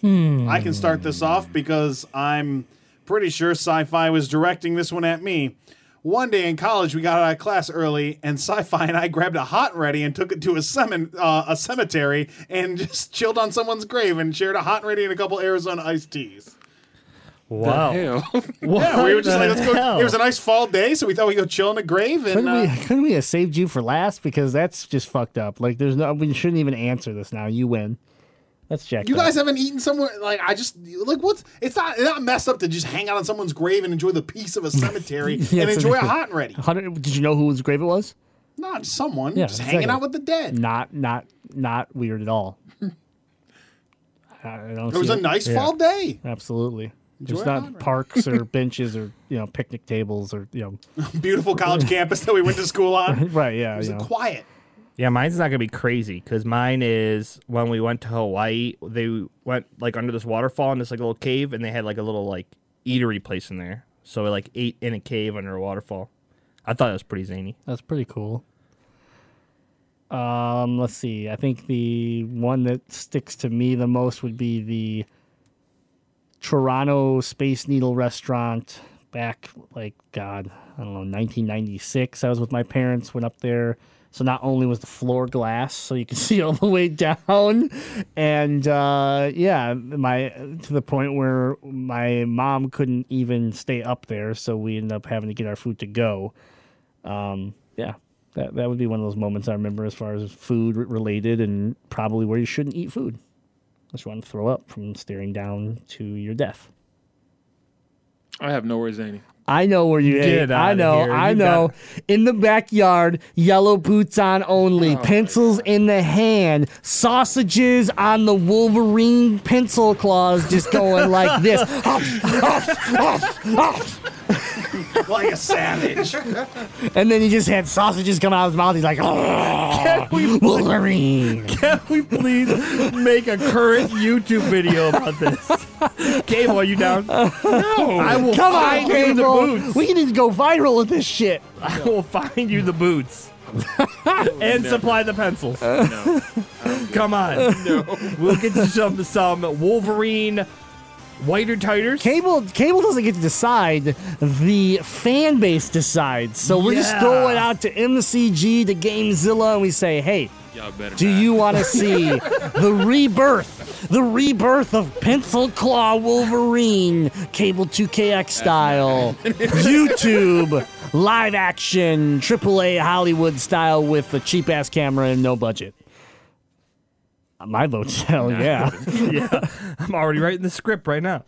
Hmm. I can start this off because I'm pretty sure Sci-Fi was directing this one at me. One day in college, we got out of class early, and Sci-Fi and I grabbed a hot and ready and took it to a, semin- uh, a cemetery and just chilled on someone's grave and shared a hot and ready and a couple Arizona iced teas. Wow. Yeah, we were just like, let's hell? go. It was a nice fall day, so we thought we'd go chill in a grave. And, couldn't, uh, we, couldn't we have saved you for last? Because that's just fucked up. Like, there's no, we shouldn't even answer this now. You win. Let's check. You guys up. haven't eaten somewhere like I just like what's it's not it's not messed up to just hang out on someone's grave and enjoy the peace of a cemetery yeah, and enjoy a hot and ready. Did you know whose grave it was? Not someone. Yeah, just exactly. hanging out with the dead. Not not not weird at all. I don't it was a it. nice yeah. fall day. Absolutely. It's not parks or benches or you know picnic tables or you know beautiful college campus that we went to school on. Right. Yeah. It was a quiet. Yeah, mine's not gonna be crazy because mine is when we went to Hawaii. They went like under this waterfall in this like little cave, and they had like a little like eatery place in there. So we like ate in a cave under a waterfall. I thought it was pretty zany. That's pretty cool. Um, let's see. I think the one that sticks to me the most would be the Toronto Space Needle restaurant back like God, I don't know, nineteen ninety-six. I was with my parents, went up there. So not only was the floor glass, so you could see all the way down, and uh, yeah, my to the point where my mom couldn't even stay up there, so we ended up having to get our food to go. Um, yeah, that that would be one of those moments I remember as far as food related, and probably where you shouldn't eat food, unless you want to throw up from staring down to your death. I have nowhere zany. I know where you ate. I know, I know. Got... In the backyard, yellow boots on only, oh, pencils in the hand, sausages on the Wolverine pencil claws just going like this. Like a savage. And then he just had sausages come out of his mouth. He's like, oh, can we Wolverine. Can we please make a current YouTube video about this? Cable, are you down? No. I will come find on, you the boots. We need to go viral with this shit. No. I will find you the boots. And no. supply the pencils. Uh, no. Come on. No. We'll get to some, some Wolverine... Whiter titers. Cable Cable doesn't get to decide. The fan base decides. So we're yeah. just throwing out to M C G, to GameZilla, and we say, hey, Y'all better do not. you want to see the rebirth, the rebirth of Pencil Claw Wolverine, Cable two K X style, YouTube, live action, triple A Hollywood style with a cheap-ass camera and no budget? My vote's hell yeah. yeah. I'm already writing the script right now.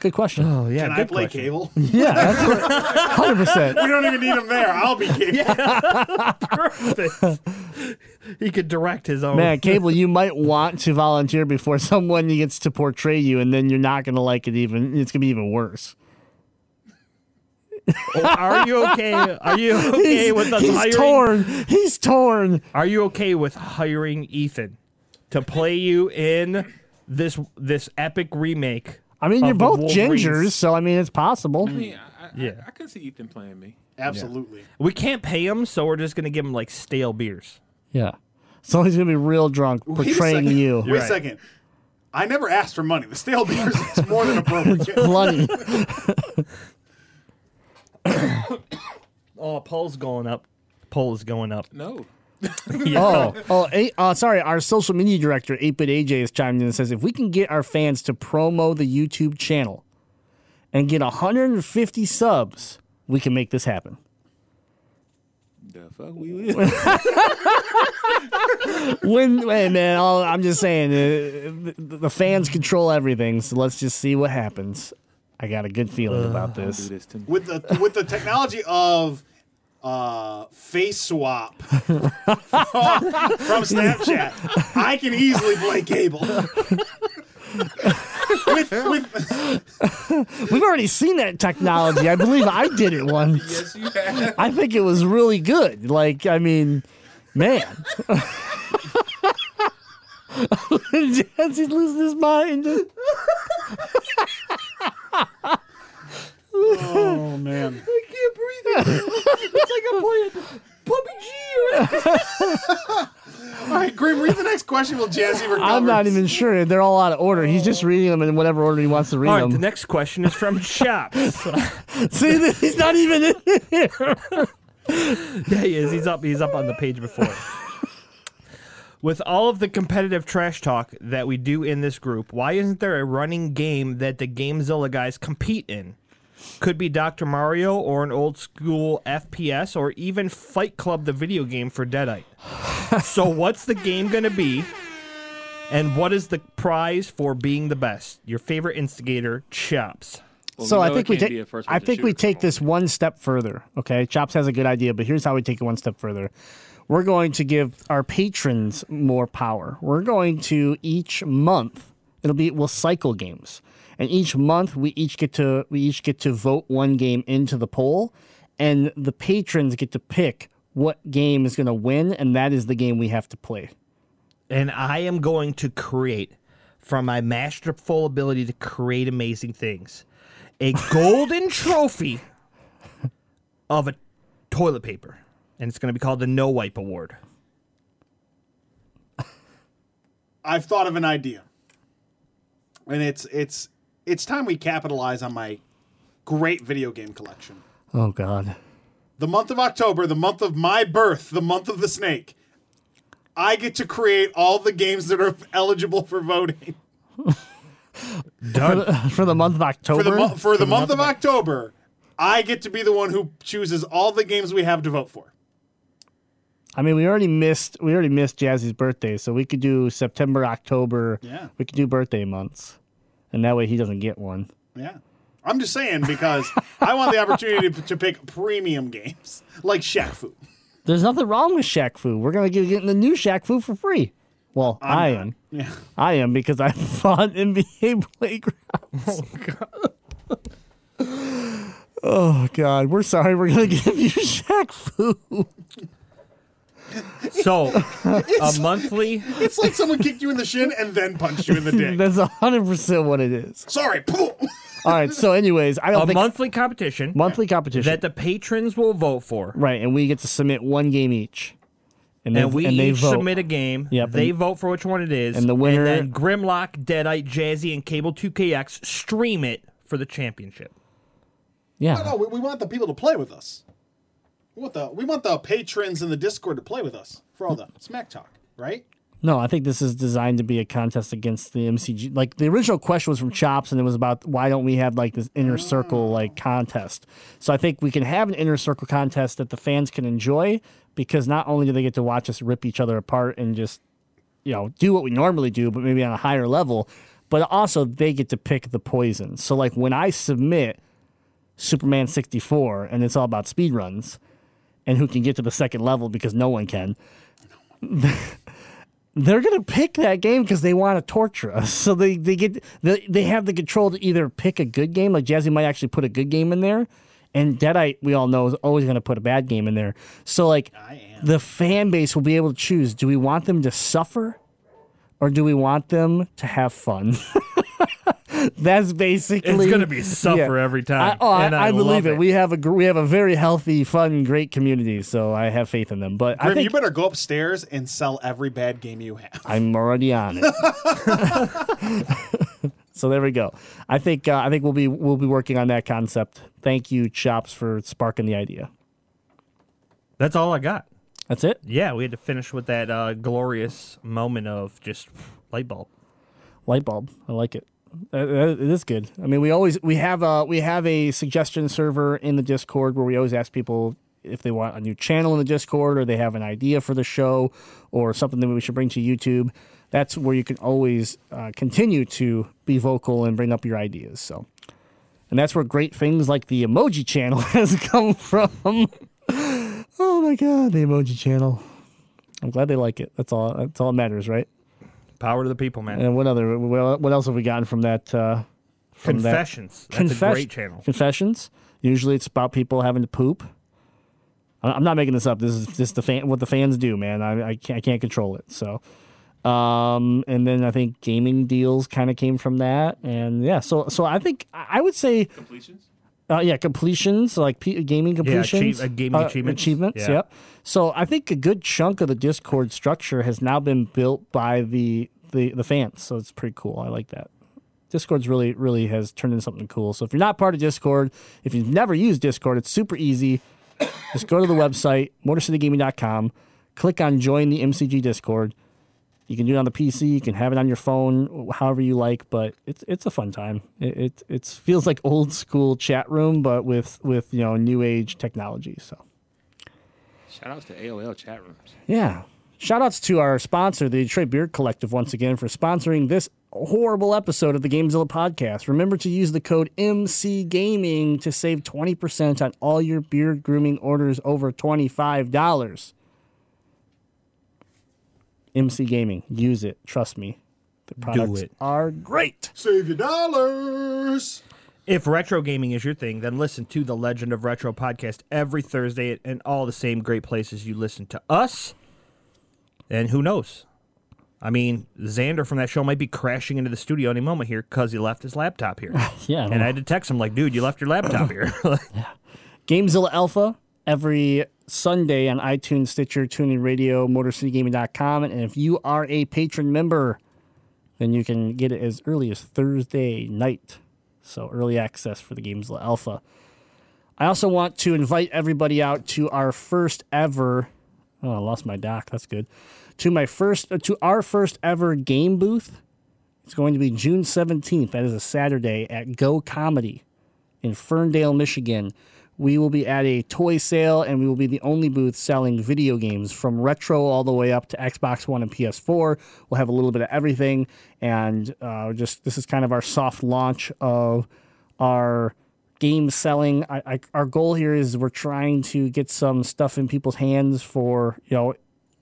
Good question. Oh yeah, can good I play question. Cable? Yeah, that's what, one hundred percent. We don't even need him there. I'll be Cable. Yeah. Perfect. He could direct his own. Man, Cable, you might want to volunteer before someone gets to portray you, and then you're not going to like it even. It's going to be even worse. Oh, are you okay? Are you okay he's, with us he's hiring? He's torn. He's torn. Are you okay with hiring Ethan to play you in this this epic remake? I mean, you're both gingers, so I mean, it's possible. I mean, I, I, yeah, I, I could see Ethan playing me. Absolutely. Yeah. We can't pay him, so we're just gonna give him like stale beers. Yeah. So he's gonna be real drunk portraying Wait you. Wait right. a second. I never asked for money. The stale beers is more than appropriate. It's bloody. Oh, poll's going up. Poll is going up. No. Yeah. Oh, oh eight, uh, sorry. Our social media director, eight bit A J, has chimed in and says, if we can get our fans to promo the YouTube channel and get one hundred fifty subs, we can make this happen. The fuck we will. When, hey, man, all, I'm just saying, uh, the, the fans control everything, so let's just see what happens. I got a good feeling uh, about this. this with the with the technology of... Uh, face swap from, from Snapchat. I can easily play Cable. with, with We've already seen that technology. I believe I did it once. Yes, you have. I think it was really good. Like, I mean, man. Jazzy's losing his mind. Oh, man. I can't breathe. It's like I'm playing P U B G. All right, Grim, read the next question while Jazzy recovers. I'm not even sure. They're all out of order. He's just reading them in whatever order he wants to read all right, them. The next question is from Chops. See, he's not even in here. Yeah, he is. He's up, he's up on the page before. With all of the competitive trash talk that we do in this group, why isn't there a running game that the GameZilla guys compete in? Could be Doctor Mario or an old school F P S or even Fight Club, the video game for Deadite. So what's the game going to be? And what is the prize for being the best? Your favorite instigator, Chops. Well, so I think we take I think we take this one step further. Okay, Chops has a good idea, but here's how we take it one step further. We're going to give our patrons more power. We're going to each month it'll be we'll cycle games. And each month we each get to we each get to vote one game into the poll, and the patrons get to pick what game is going to win, and that is the game we have to play. And I am going to create, from my masterful ability to create amazing things, a golden trophy of a toilet paper, and it's going to be called the No Wipe Award. I've thought of an idea, and it's it's. It's time we capitalize on my great video game collection. Oh, God. The month of October, the month of my birth, the month of the snake, I get to create all the games that are eligible for voting. Done. For, the, for the month of October? For the, mo- for for the, the month, month of October, I get to be the one who chooses all the games we have to vote for. I mean, we already missed we already missed Jazzy's birthday, so we could do September, October. Yeah. We could do birthday months. And that way he doesn't get one. Yeah. I'm just saying because I want the opportunity to, to pick premium games like Shaq Fu. There's nothing wrong with Shaq Fu. We're going to be getting the new Shaq Fu for free. Well, I'm I am. Yeah. I am because I fought N B A Playgrounds. Oh, God. Oh, God. We're sorry. We're going to give you Shaq Fu. So, it's, a monthly... It's like someone kicked you in the shin and then punched you in the dick. That's one hundred percent what it is. Sorry. All right, so anyways, I don't a think... A monthly competition. Monthly competition. That the patrons will vote for. Right, and we get to submit one game each. And, and we and they each vote. submit a game. Yep, they and, vote for which one it is. And the winner... And then Grimlock, Deadite, Jazzy, and Cable two K X stream it for the championship. Yeah. No, no, we, we want the people to play with us. We want, the, we want the patrons in the Discord to play with us for all the smack talk, right? No, I think this is designed to be a contest against the M C G. Like, the original question was from Chops, and it was about why don't we have, like, this inner circle, like, contest. So I think we can have an inner circle contest that the fans can enjoy because not only do they get to watch us rip each other apart and just, you know, do what we normally do, but maybe on a higher level, but also they get to pick the poison. So like when I submit Superman sixty-four and it's all about speedruns and who can get to the second level because no one can, they're going to pick that game because they want to torture us. So they, they get they, they have the control to either pick a good game, like Jazzy might actually put a good game in there, and Deadite, we all know, is always going to put a bad game in there. So like the fan base will be able to choose, do we want them to suffer or do we want them to have fun? That's basically... It's going to be suffer yeah. every time. I, oh, and I, I believe it. it. We have a we have a very healthy, fun, great community, so I have faith in them. But Grim, I think, you better go upstairs and sell every bad game you have. I'm already on it. So there we go. I think uh, I think we'll be we'll be working on that concept. Thank you, Chops, for sparking the idea. That's all I got. That's it? Yeah, we had to finish with that uh, glorious moment of just light bulb. Light bulb. I like it. It is good. I mean, we always we have a we have a suggestion server in the Discord where we always ask people if they want a new channel in the Discord or they have an idea for the show or something that we should bring to YouTube. That's where you can always uh, continue to be vocal and bring up your ideas. So, and that's where great things like the emoji channel has come from. Oh my God, the emoji channel! I'm glad they like it. That's all. That's all that matters, right? Power to the people, man. And what other? What else have we gotten from that? Uh, from Confessions. That? That's Confes- a great channel. Confessions. Usually, it's about people having to poop. I'm not making this up. This is just the fan, what the fans do, man. I, I can't. I can't control it. So, um, and then I think gaming deals kind of came from that, and yeah. So, so I think I would say completions. Uh, yeah, completions, like p- gaming completions. Yeah, achieve, uh, gaming uh, achievements. Achievements, yeah. Yep. So I think a good chunk of the Discord structure has now been built by the, the, the fans, so it's pretty cool. I like that. Discord's really, really has turned into something cool. So if you're not part of Discord, if you've never used Discord, it's super easy. Just go to the website, motor city gaming dot com, click on Join the M C G Discord. You can do it on the P C. You can have it on your phone, however you like. But it's it's a fun time. It it it's, feels like old school chat room, but with, with you know new age technology. So, shout outs to A O L chat rooms. Yeah, shout outs to our sponsor, the Detroit Beer Collective, once again for sponsoring this horrible episode of the GameZilla podcast. Remember to use the code M C Gaming to save twenty percent on all your beer grooming orders over twenty five dollars. M C Gaming. Use it. Trust me. The products Do it. are great. Save your dollars. If retro gaming is your thing, then listen to the Legend of Retro podcast every Thursday in all the same great places you listen to us. And who knows? I mean, Xander from that show might be crashing into the studio any moment here because he left his laptop here. yeah. And I had to text him like, dude, you left your laptop here. yeah. GameZilla Alpha every Sunday on iTunes, Stitcher, TuneIn Radio, motor city gaming dot com. And if you are a patron member, then you can get it as early as Thursday night. So early access for the GameZilla Alpha. I also want to invite everybody out to our first ever... Oh, I lost my doc. That's good. To my first, uh, to our first ever game booth. It's going to be June seventeenth. That is a Saturday at Go Comedy in Ferndale, Michigan. We will be at a toy sale, and we will be the only booth selling video games from retro all the way up to Xbox One and P S four. We'll have a little bit of everything, and uh, just this is kind of our soft launch of our game selling. I, I, our goal here is we're trying to get some stuff in people's hands for you know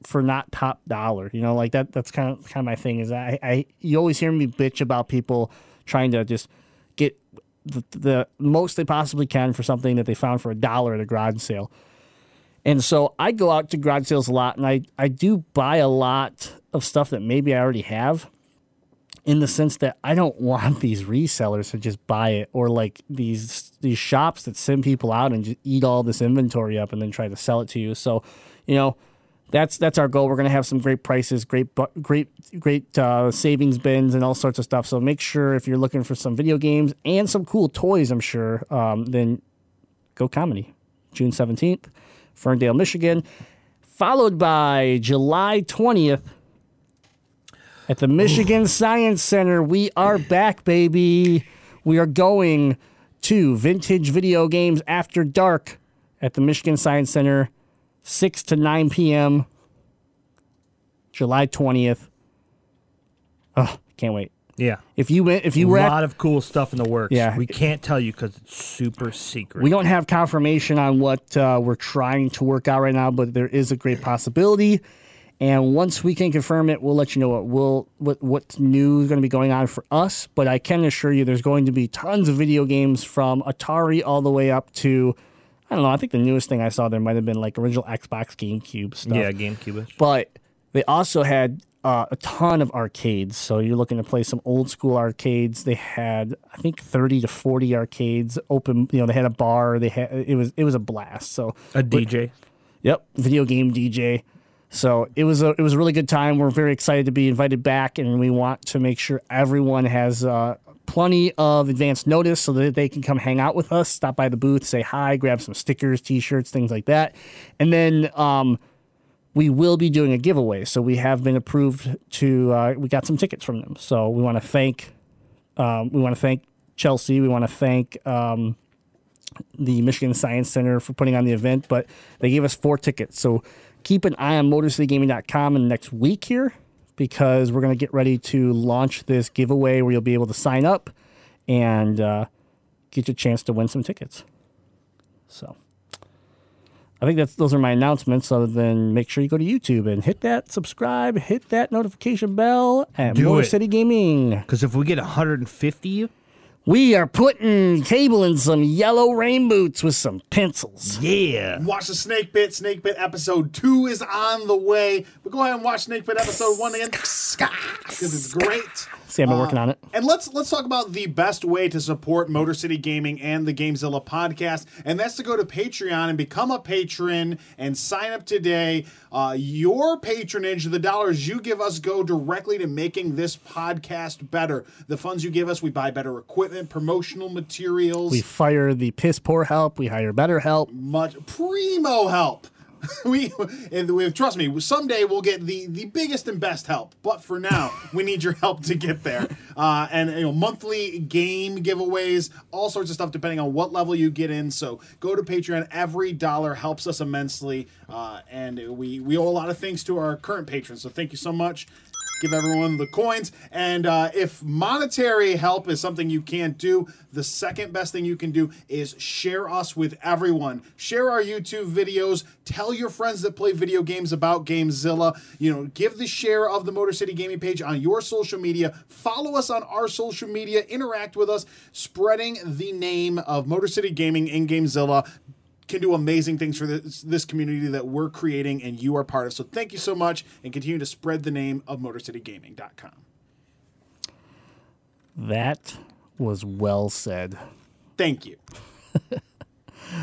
for not top dollar. You know, like that. That's kind of kind of my thing. Is I, I you always hear me bitch about people trying to just get The, the most they possibly can for something that they found for a dollar at a garage sale. And so I go out to garage sales a lot, and I, I do buy a lot of stuff that maybe I already have in the sense that I don't want these resellers to just buy it or like these these shops that send people out and just eat all this inventory up and then try to sell it to you. So, you know, That's that's our goal. We're going to have some great prices, great great great uh, savings bins, and all sorts of stuff. So make sure if you're looking for some video games and some cool toys, I'm sure, um, then Go Comedy, June seventeenth, Ferndale, Michigan, followed by July twentieth at the Michigan Science Center. We are back, baby. We are going to Vintage Video Games After Dark at the Michigan Science Center. six to nine p.m. July twentieth. Oh, can't wait. Yeah. If you went, if you were a lot at, of cool stuff in the works. Yeah. We can't tell you because it's super secret. We don't have confirmation on what uh, we're trying to work out right now, but there is a great possibility. And once we can confirm it, we'll let you know what will what what's new is going to be going on for us. But I can assure you, there's going to be tons of video games from Atari all the way up to, I don't know. I think the newest thing I saw there might have been like original Xbox, GameCube stuff. Yeah, GameCube. But they also had uh, a ton of arcades. So you're looking to play some old school arcades. They had, I think, thirty to forty arcades open. You know, they had a bar. They had it was it was a blast. So a D J. But, yep, video game D J. So it was a it was a really good time. We're very excited to be invited back, and we want to make sure everyone has uh, plenty of advance notice so that they can come hang out with us, stop by the booth, say hi, grab some stickers, T-shirts, things like that. And then um, we will be doing a giveaway. So we have been approved to uh, – we got some tickets from them. So we want to thank um, – we want to thank Chelsea. We want to thank um, the Michigan Science Center for putting on the event, but they gave us four tickets. So – keep an eye on Motor City Gaming dot com in the next week here, because we're going to get ready to launch this giveaway where you'll be able to sign up and uh, get your chance to win some tickets. So I think that's those are my announcements, other than make sure you go to YouTube and hit that subscribe, hit that notification bell at Do Motor it. City Gaming. Because if we get one hundred fifty, we are putting Cable in some yellow rain boots with some pencils. Yeah. Watch the Snake Pit. Snake Pit episode two is on the way. But go ahead and watch Snake Pit episode one again, because it's great. See, I've been uh, working on it. And let's let's talk about the best way to support Motor City Gaming and the GameZilla podcast, and that's to go to Patreon and become a patron and sign up today. Uh, your patronage, the dollars you give us, go directly to making this podcast better. The funds you give us, we buy better equipment, promotional materials. We fire the piss poor help. We hire better help. Much primo help. We, and we, trust me, someday we'll get the, the biggest and best help. But for now, we need your help to get there. Uh, and you know, monthly game giveaways, all sorts of stuff, depending on what level you get in. So go to Patreon. Every dollar helps us immensely. Uh, and we, we owe a lot of thanks to our current patrons. So thank you so much. Give everyone the coins. And uh, if monetary help is something you can't do, the second best thing you can do is share us with everyone. Share our YouTube videos. Tell your friends that play video games about GameZilla. You know, give the share of the Motor City Gaming page on your social media. Follow us on our social media. Interact with us. Spreading the name of Motor City Gaming and GameZilla can do amazing things for this, this community that we're creating and you are part of. So thank you so much, and continue to spread the name of Motor City Gaming dot com. That was well said. Thank you.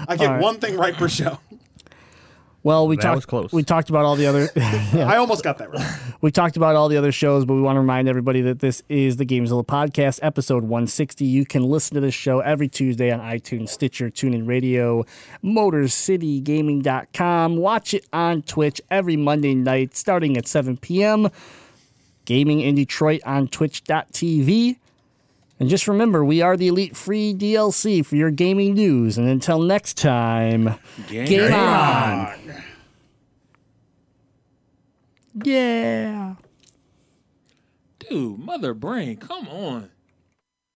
I get right. one thing right per show. Well, we talked close. We talked about all the other yeah. I almost got that right. We talked about all the other shows, but we want to remind everybody that this is the GameZilla Podcast, episode one sixty. You can listen to this show every Tuesday on iTunes, Stitcher, TuneIn Radio, Motor City Gaming dot com. Watch it on Twitch every Monday night starting at seven p.m. Gaming in Detroit on twitch dot t v. And just remember, we are the Elite Free D L C for your gaming news. And until next time, game, game on. on! Yeah! Dude, mother brain, come on.